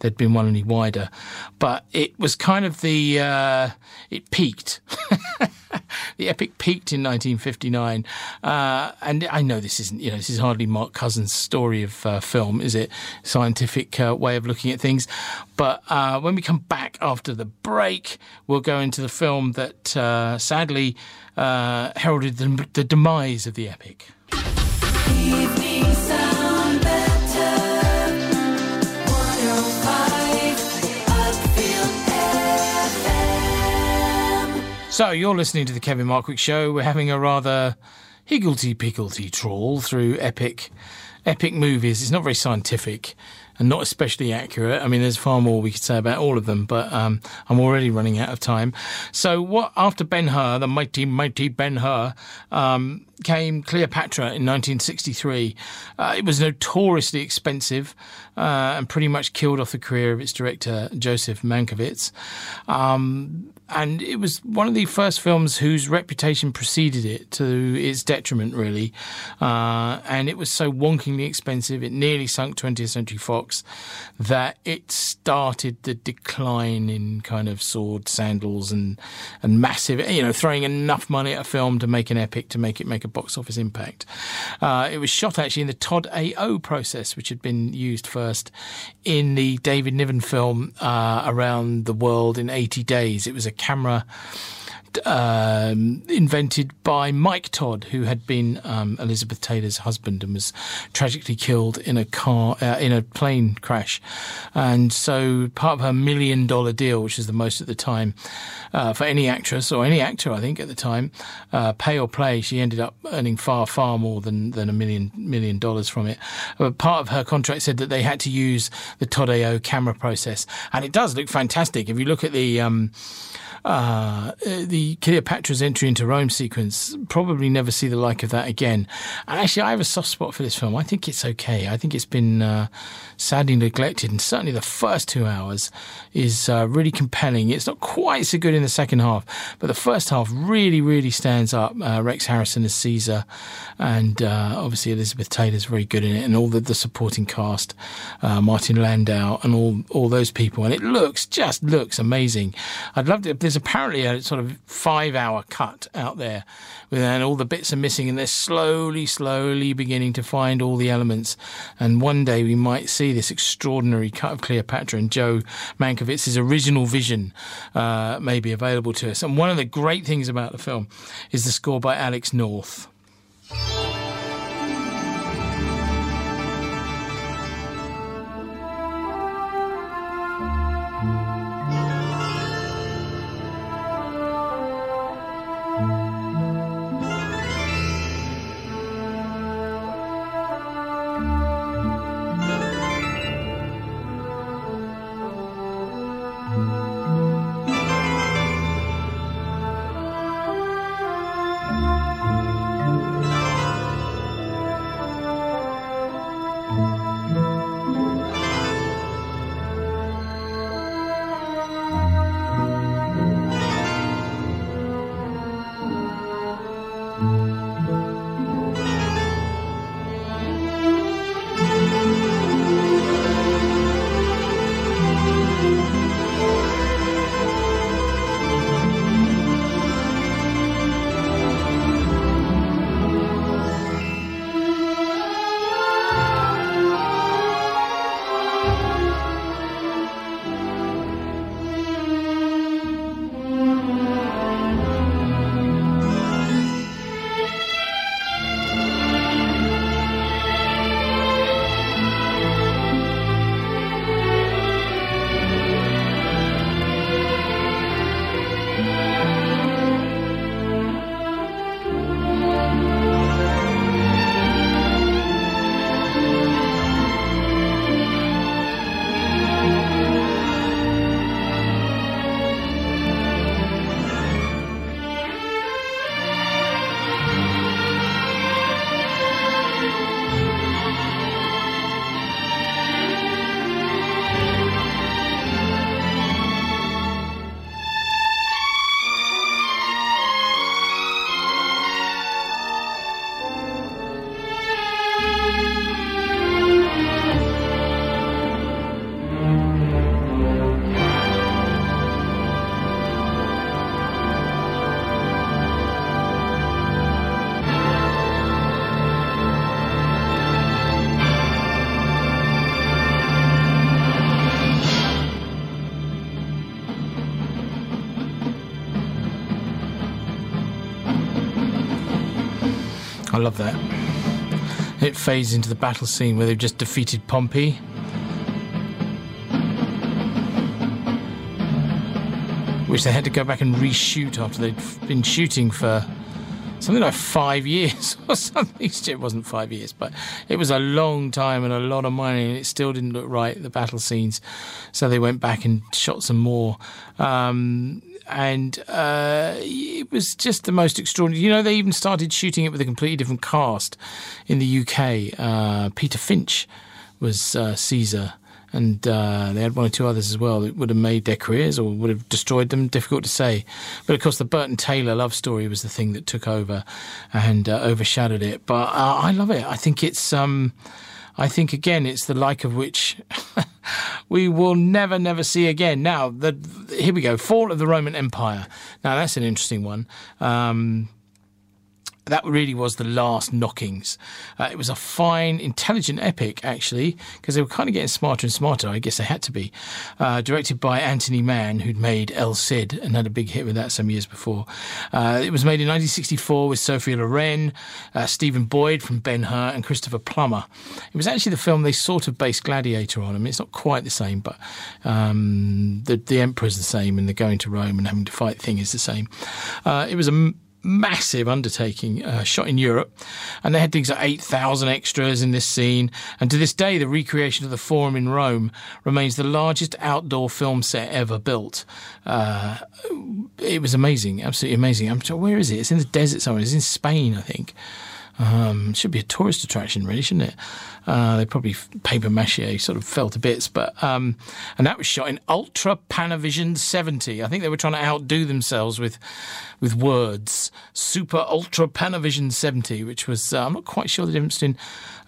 there'd been one any wider, but it was kind of the it peaked. The epic peaked in 1959, and I know this isn't, you know, this is hardly Mark Cousins' story of film, is it? Scientific way of looking at things, but when we come back after the break, we'll go into the film that sadly heralded the demise of the epic. Evening sound better. 105 Uckfield FM. So you're listening to the Kevin Markwick Show. We're having a rather higgledy-piggledy trawl through epic movies. It's not very scientific and not especially accurate. I mean, there's far more we could say about all of them, but I'm already running out of time. So what after Ben-Hur, the mighty, mighty Ben-Hur, came Cleopatra in 1963. It was notoriously expensive and pretty much killed off the career of its director, Joseph Mankiewicz. And it was one of the first films whose reputation preceded it to its detriment, really. And it was so wonkingly expensive, it nearly sunk 20th Century Fox, that it started the decline in kind of sword, sandals and massive, you know, throwing enough money at a film to make an epic, to make it make a box office impact. It was shot actually in the Todd A.O. process, which had been used first in the David Niven film Around the World in 80 Days. It was a camera invented by Mike Todd, who had been Elizabeth Taylor's husband and was tragically killed in a car in a plane crash. And so part of her $1 million deal, which is the most at the time for any actress or any actor, I think, at the time, pay or play, she ended up earning far more than $1 million from it. But part of her contract said that they had to use the Todd A.O. camera process, and it does look fantastic if you look at the Cleopatra's entry into Rome sequence. Probably never see the like of that again. And actually, I have a soft spot for this film. I think it's okay. I think it's been sadly neglected, and certainly the first 2 hours is really compelling. It's not quite so good in the second half, but the first half really stands up. Rex Harrison as Caesar, and obviously Elizabeth Taylor's very good in it, and all the supporting cast, Martin Landau and all those people, and it looks amazing. I'd love to... There's apparently a sort of 5-hour cut out there with, and all the bits are missing, and they're slowly beginning to find all the elements, and one day we might see this extraordinary cut of Cleopatra and Joe Mankowitz's original vision may be available to us. And one of the great things about the film is the score by Alex North. I love that. It fades into the battle scene where they've just defeated Pompey. Which they had to go back and reshoot after they'd been shooting for something like 5 years or something. It wasn't 5 years, but it was a long time and a lot of money, and it still didn't look right, the battle scenes. So they went back and shot some more. And it was just the most extraordinary. You know, they even started shooting it with a completely different cast in the UK. Peter Finch was Caesar, and they had one or two others as well that would have made their careers or would have destroyed them. Difficult to say. But, of course, the Burton Taylor love story was the thing that took over and overshadowed it. But I love it. I think it's... I think, again, it's the like of which we will never see again. Now, here we go, Fall of the Roman Empire. Now, that's an interesting one. That really was the last knockings. It was a fine, intelligent epic, actually, because they were kind of getting smarter and smarter. I guess they had to be. Directed by Anthony Mann, who'd made El Cid and had a big hit with that some years before. It was made in 1964 with Sophia Loren, Stephen Boyd from Ben-Hur, and Christopher Plummer. It was actually the film they sort of based Gladiator on. I mean, it's not quite the same, but the Emperor's the same, and the going to Rome and having to fight thing is the same. It was a massive undertaking, shot in Europe, and they had things like 8,000 extras in this scene. And to this day, the recreation of the Forum in Rome remains the largest outdoor film set ever built. It was amazing, absolutely amazing. I'm sure, where is it? It's in the desert somewhere. It's in Spain, I think. Should be a tourist attraction, really, shouldn't it? They probably paper mache sort of fell to bits, but and that was shot in Ultra Panavision 70. I think they were trying to outdo themselves with words. Super Ultra Panavision 70, which was I'm not quite sure the difference in.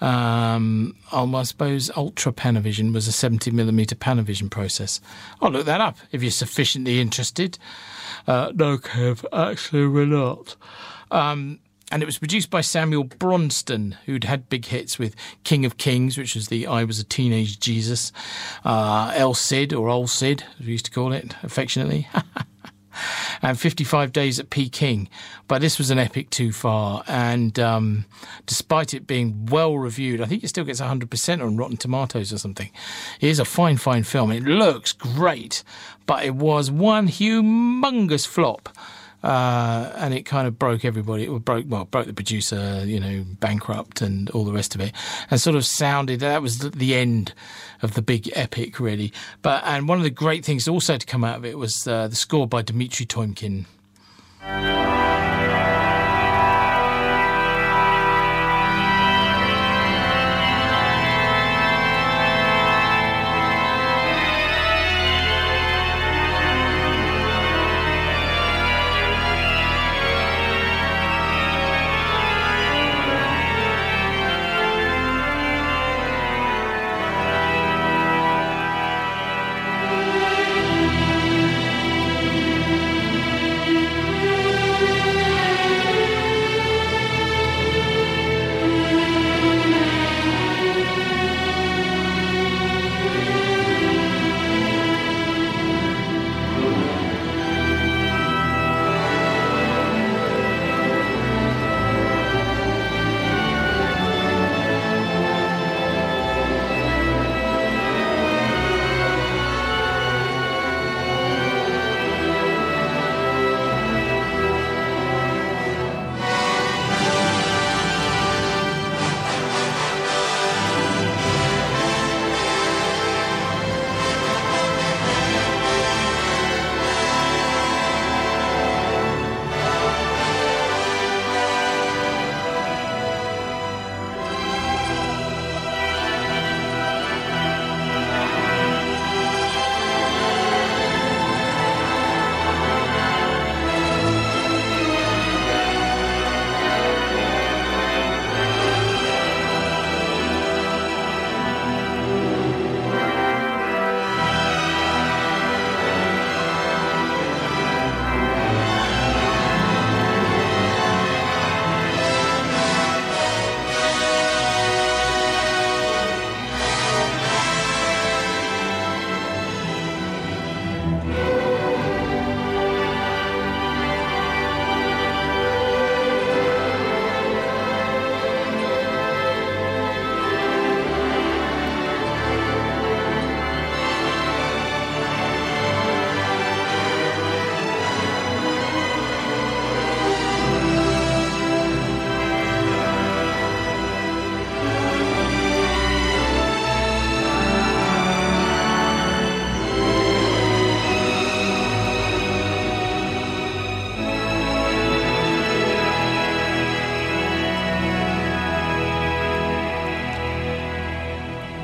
I suppose Ultra Panavision was a 70mm Panavision process. I'll look that up if you're sufficiently interested. No, Kev, actually we're not. And it was produced by Samuel Bronston, who'd had big hits with King of Kings, which was the I Was a Teenage Jesus, El Cid, or Old Cid, as we used to call it affectionately, and 55 Days at Peking. But this was an epic too far, and despite it being well reviewed, I think it still gets 100% on Rotten Tomatoes or something. It is a fine, fine film. It looks great, but it was one humongous flop. And it kind of broke everybody. It broke the producer, you know, bankrupt and all the rest of it, and sort of sounded that was the end of the big epic, really. But and one of the great things also to come out of it was the score by Dmitri Toimkin.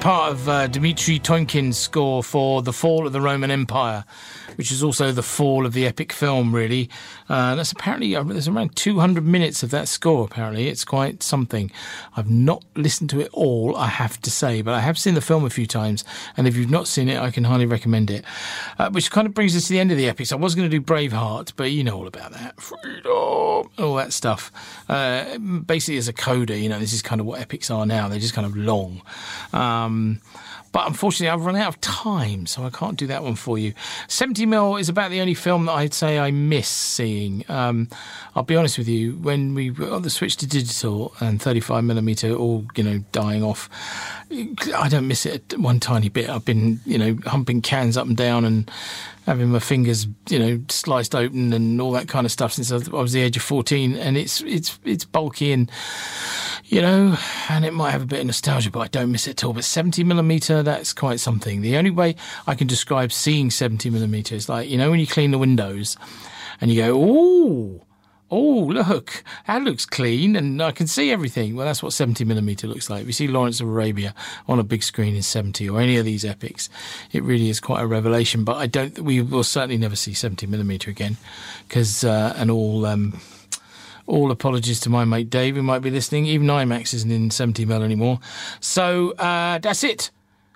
Part of Dmitri Toimkin's score for The Fall of the Roman Empire, which is also the fall of the epic film, really. That's apparently, there's around 200 minutes of that score, apparently. It's quite something. I've not listened to it all, I have to say, but I have seen the film a few times, and if you've not seen it, I can highly recommend it. Which kind of brings us to the end of the epics. I was going to do Braveheart, but you know all about that. Freedom! All that stuff. Basically, as a coda, you know, this is kind of what epics are now. They're just kind of long. But unfortunately, I've run out of time, so I can't do that one for you. 70 Mil is about the only film that I'd say I miss seeing. I'll be honest with you, when we got the switch to digital and 35mm all, you know, dying off, I don't miss it one tiny bit. I've been, you know, humping cans up and down and having my fingers, you know, sliced open and all that kind of stuff since I was the age of 14, and it's bulky and, you know, and it might have a bit of nostalgia, but I don't miss it at all. But 70mm, that's quite something. The only way I can describe seeing 70mm is like, you know, when you clean the windows and you go, ooh, oh, look, that looks clean and I can see everything. Well, that's what 70mm looks like. If you see Lawrence of Arabia on a big screen in 70 or any of these epics, it really is quite a revelation. But we will certainly never see 70mm again, because all apologies to my mate Dave, who might be listening. Even IMAX isn't in 70mm anymore. So that's it.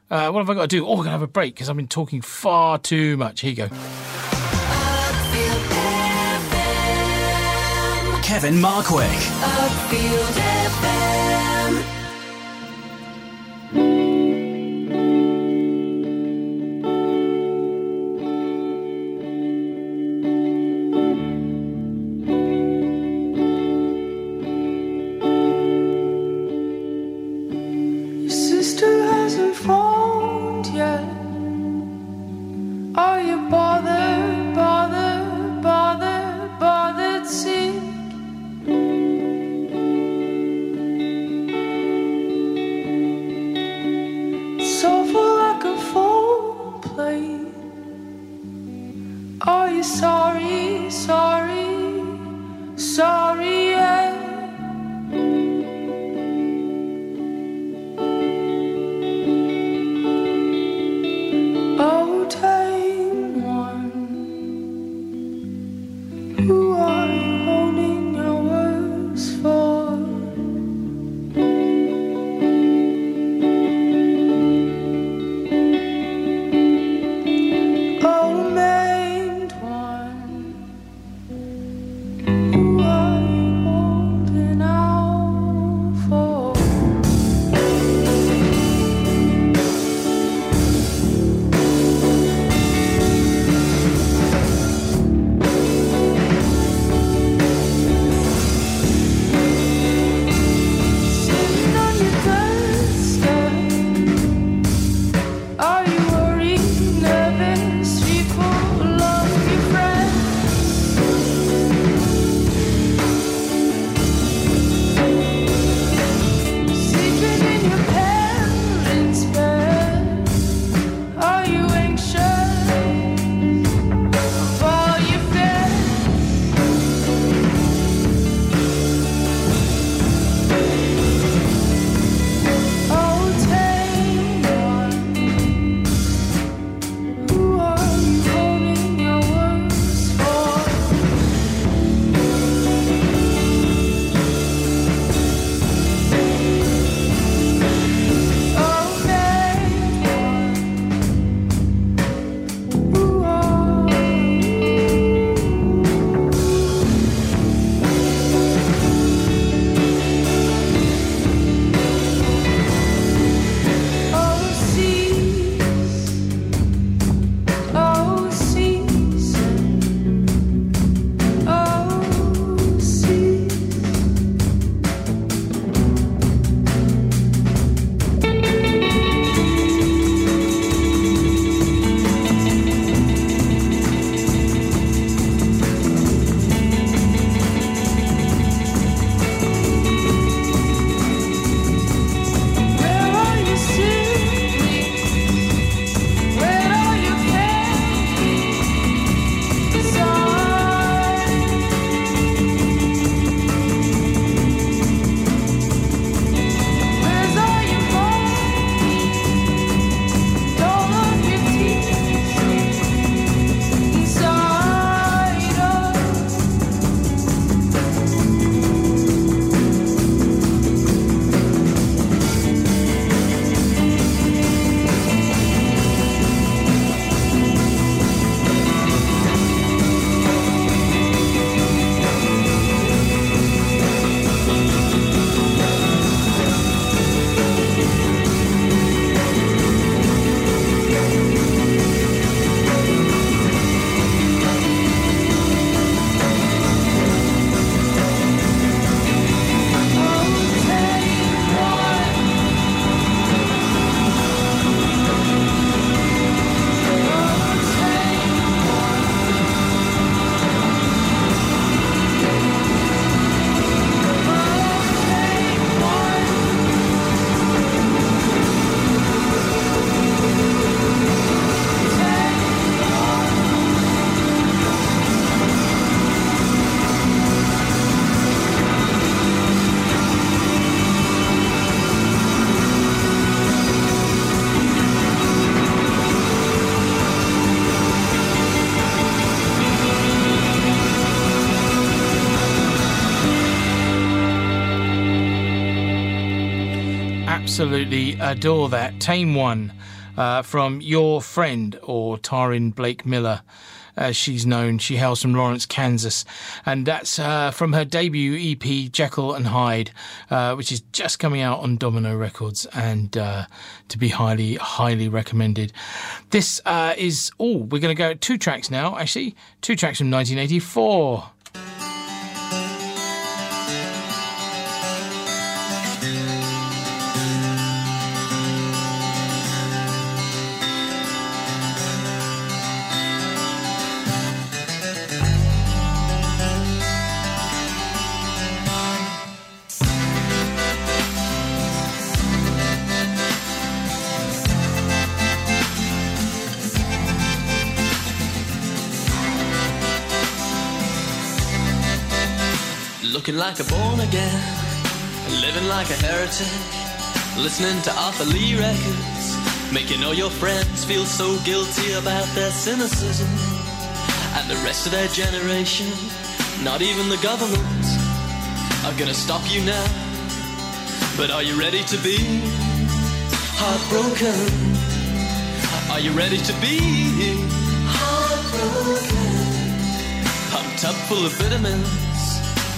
What have I got to do? Oh, we're going to have a break because I've been talking far too much. Here you go. Kevin Markwick. Arkfield FM. Your sister hasn't phoned yet. Are you bothered, see? Are you sorry, yeah? Oh, tame one, who are you holding your words for? Oh, maimed one, absolutely adore that. Tame One from Your Friend, or Taryn Blake Miller, as she's known. She hails from Lawrence, Kansas, and that's from her debut EP, Jekyll and Hyde, which is just coming out on Domino Records, and to be highly, highly recommended. This is all. We're going to go at two tracks now, actually. Two tracks from 1984. Looking like a born again, living like a heretic, listening to Arthur Lee records, making all your friends feel so guilty about their cynicism, and the rest of their generation, not even the government, are gonna stop you now. But are you ready to be heartbroken? Are you ready to be heartbroken? Pumped up full of vitamins,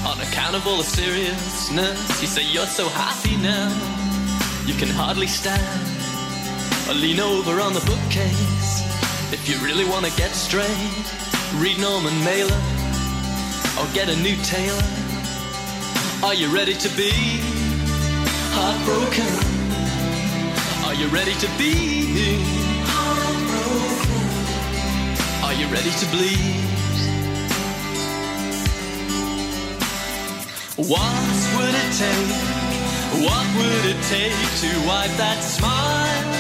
on account of all the seriousness. You say you're so happy now, you can hardly stand, or lean over on the bookcase. If you really want to get straight, read Norman Mailer, or get a new tailor. Are you ready to be heartbroken? Are you ready to be heartbroken? Are you ready to bleed? What would it take, what would it take to wipe that smile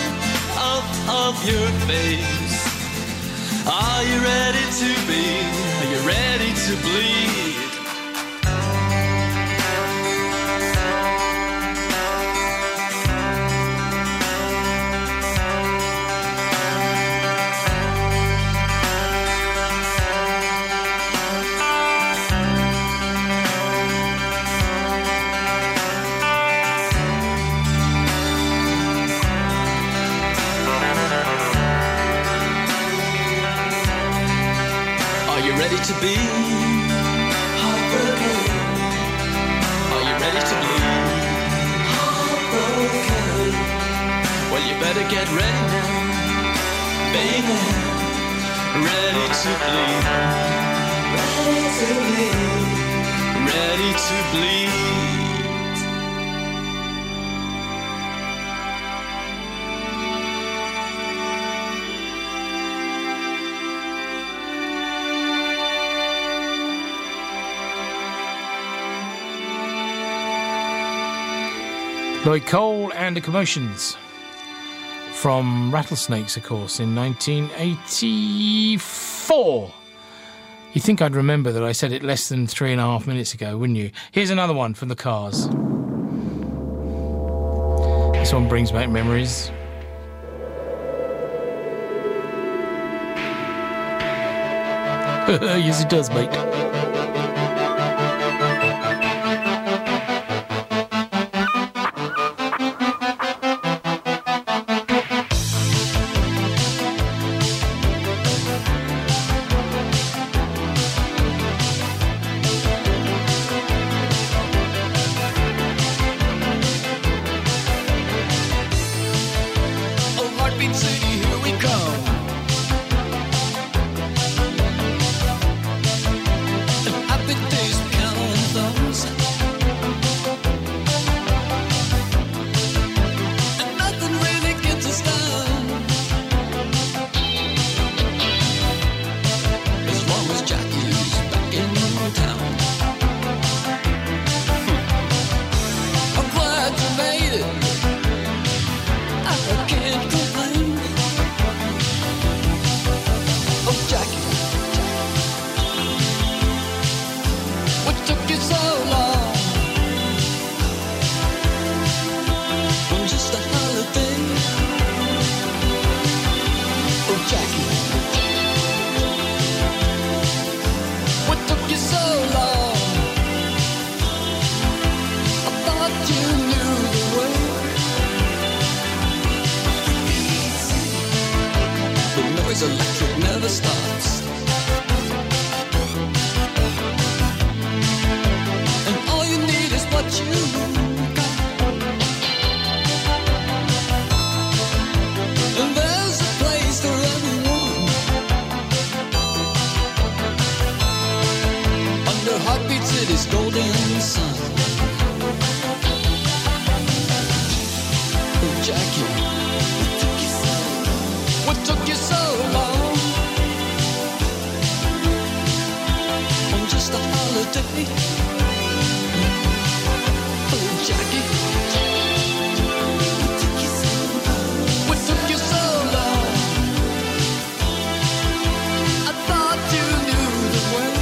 off of your face? Are you ready to be, are you ready to bleed? To be heartbroken, are you ready to bleed? Heartbroken, well you better get ready now, baby, ready to bleed, ready to bleed, ready to bleed. Lloyd Cole and the Commotions from Rattlesnakes, of course, in 1984. You'd think I'd remember that I said it less than 3.5 minutes ago, wouldn't you? Here's another one from The Cars. This one brings back memories. Yes, it does, mate. his electric never stops. And all you need is what you got. And there's a place for everyone. Under heartbeats it is golden sun. Oh, Jackie. What took you so long? On just a holiday. Oh, Jackie. What took you so long? What took you so long? I thought you knew the way.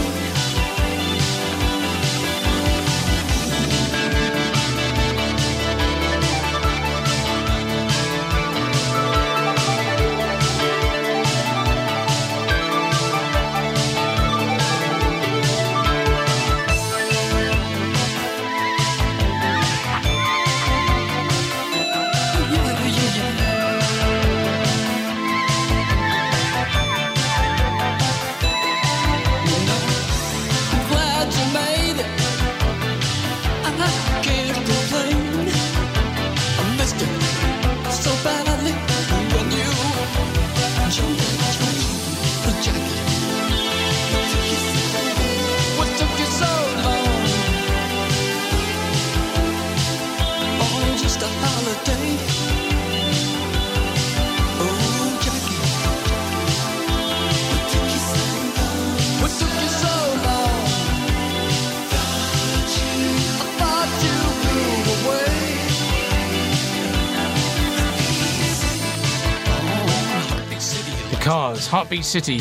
Cars, Heartbeat City,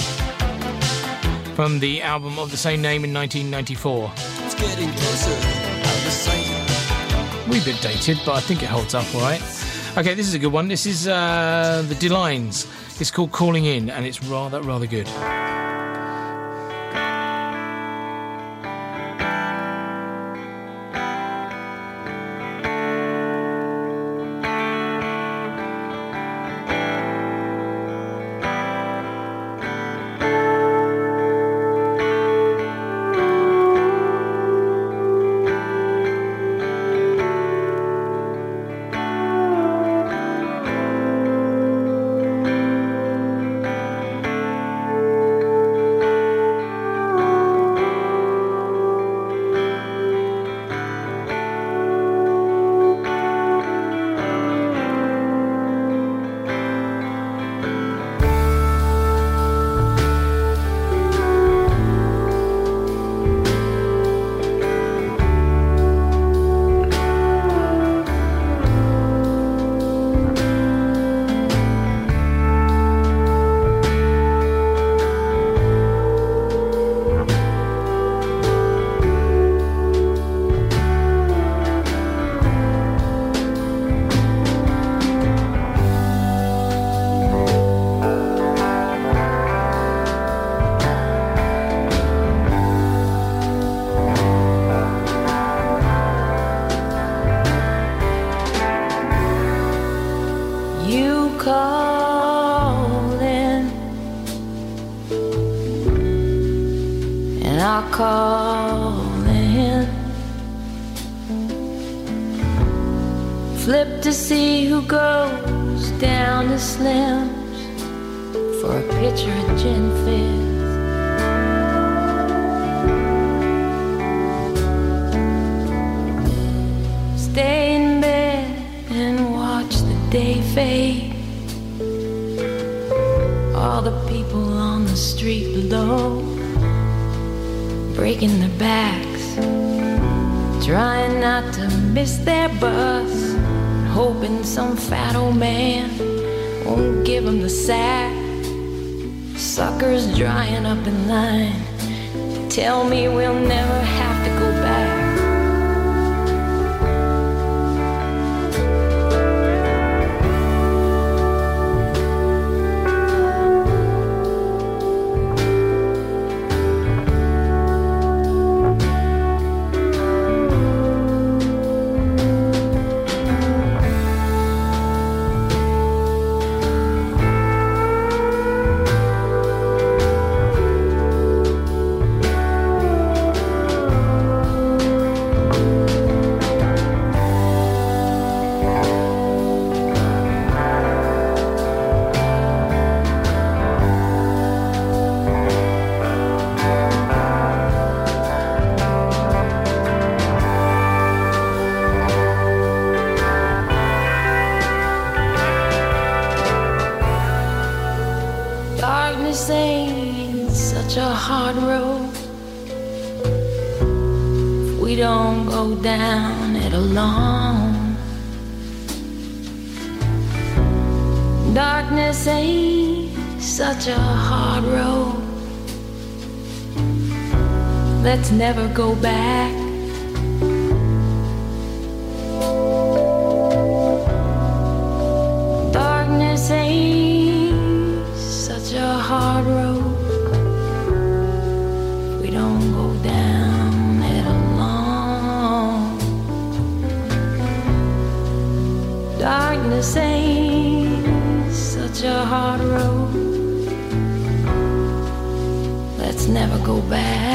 from the album of the same name in 1994. It's getting closer, out of sight. We've been dated, but I think it holds up all right. Okay, this is a good one. This is The Delines. It's called Calling In, and it's rather good. we don't go down it alone. Darkness ain't such a hard road. Let's never go back. Darkness ain't such a hard road. We don't go down it alone. Darkness ain't such a hard road. Let's never go back.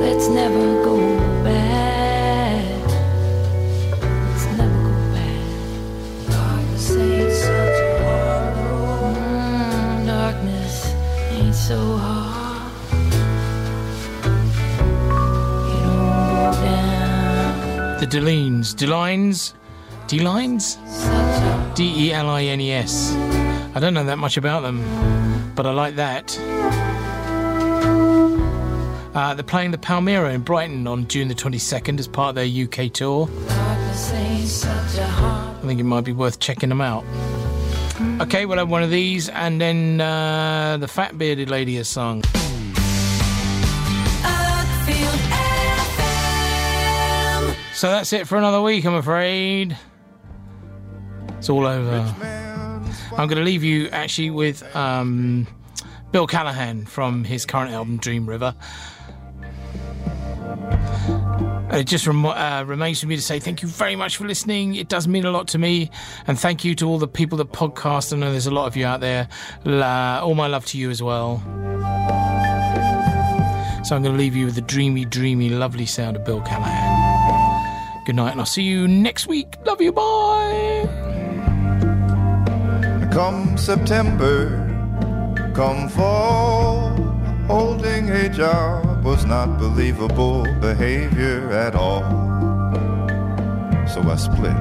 Let's never go back. So hard, you don't go down. The Delines? D-E-L-I-N-E-S. I don't know that much about them, but I like that. They're playing the Palmyra in Brighton on June the 22nd as part of their UK tour. I think it might be worth checking them out. Okay, we'll have one of these, and then the Fat Bearded Lady has sung. Arkfield FM. So that's it for another week, I'm afraid. It's all over. I'm going to leave you actually with Bill Callahan from his current album, Dream River. It just remains for me to say thank you very much for listening. It does mean a lot to me. And thank you to all the people that podcast. I know there's a lot of you out there. All my love to you as well. So I'm going to leave you with the dreamy, dreamy, lovely sound of Bill Callahan. Good night, and I'll see you next week. Love you, bye. Come September, come fall, holding a job was not believable behavior at all. So I split.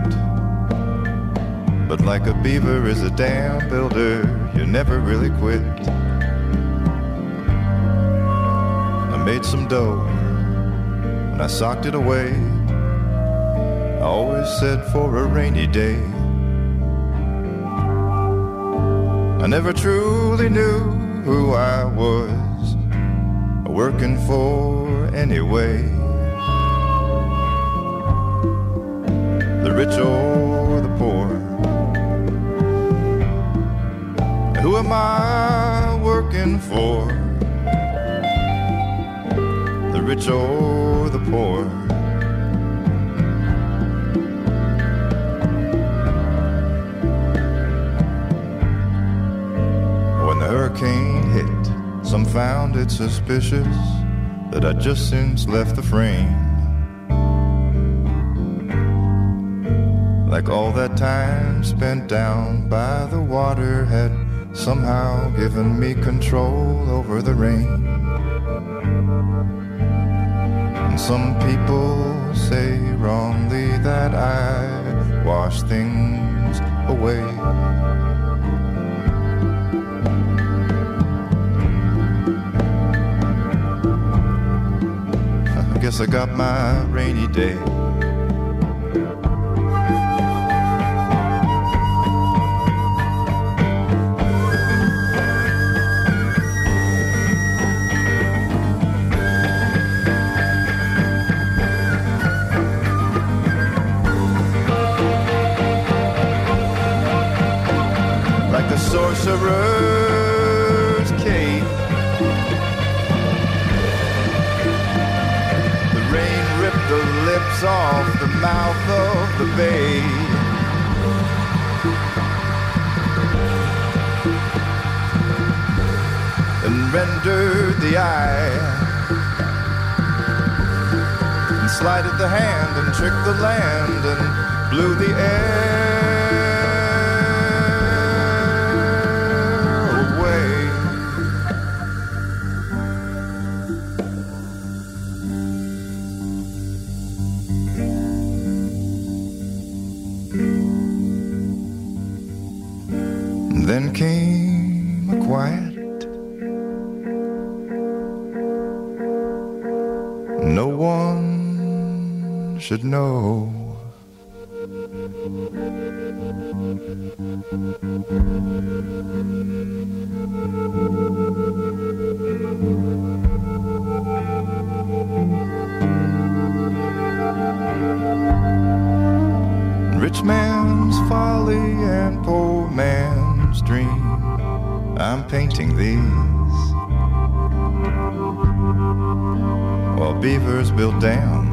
But like a beaver is a dam builder, you never really quit. I made some dough and I socked it away. I always said for a rainy day. I never truly knew who I was working for anyway. The rich or the poor, who am I working for? The rich or the poor. When the hurricane hit, some found it suspicious that I just since left the frame. Like all that time spent down by the water had somehow given me control over the rain. And some people say wrongly that I wash things away. Guess I got my rainy day. Like the sorcerer's cape, the lips off the mouth of the babe. And rendered the eye. And slighted the hand and tricked the land and blew the air away. Then came a quiet, should know. Rich man's folly and poor man's dream, I'm painting these, while beavers build dams.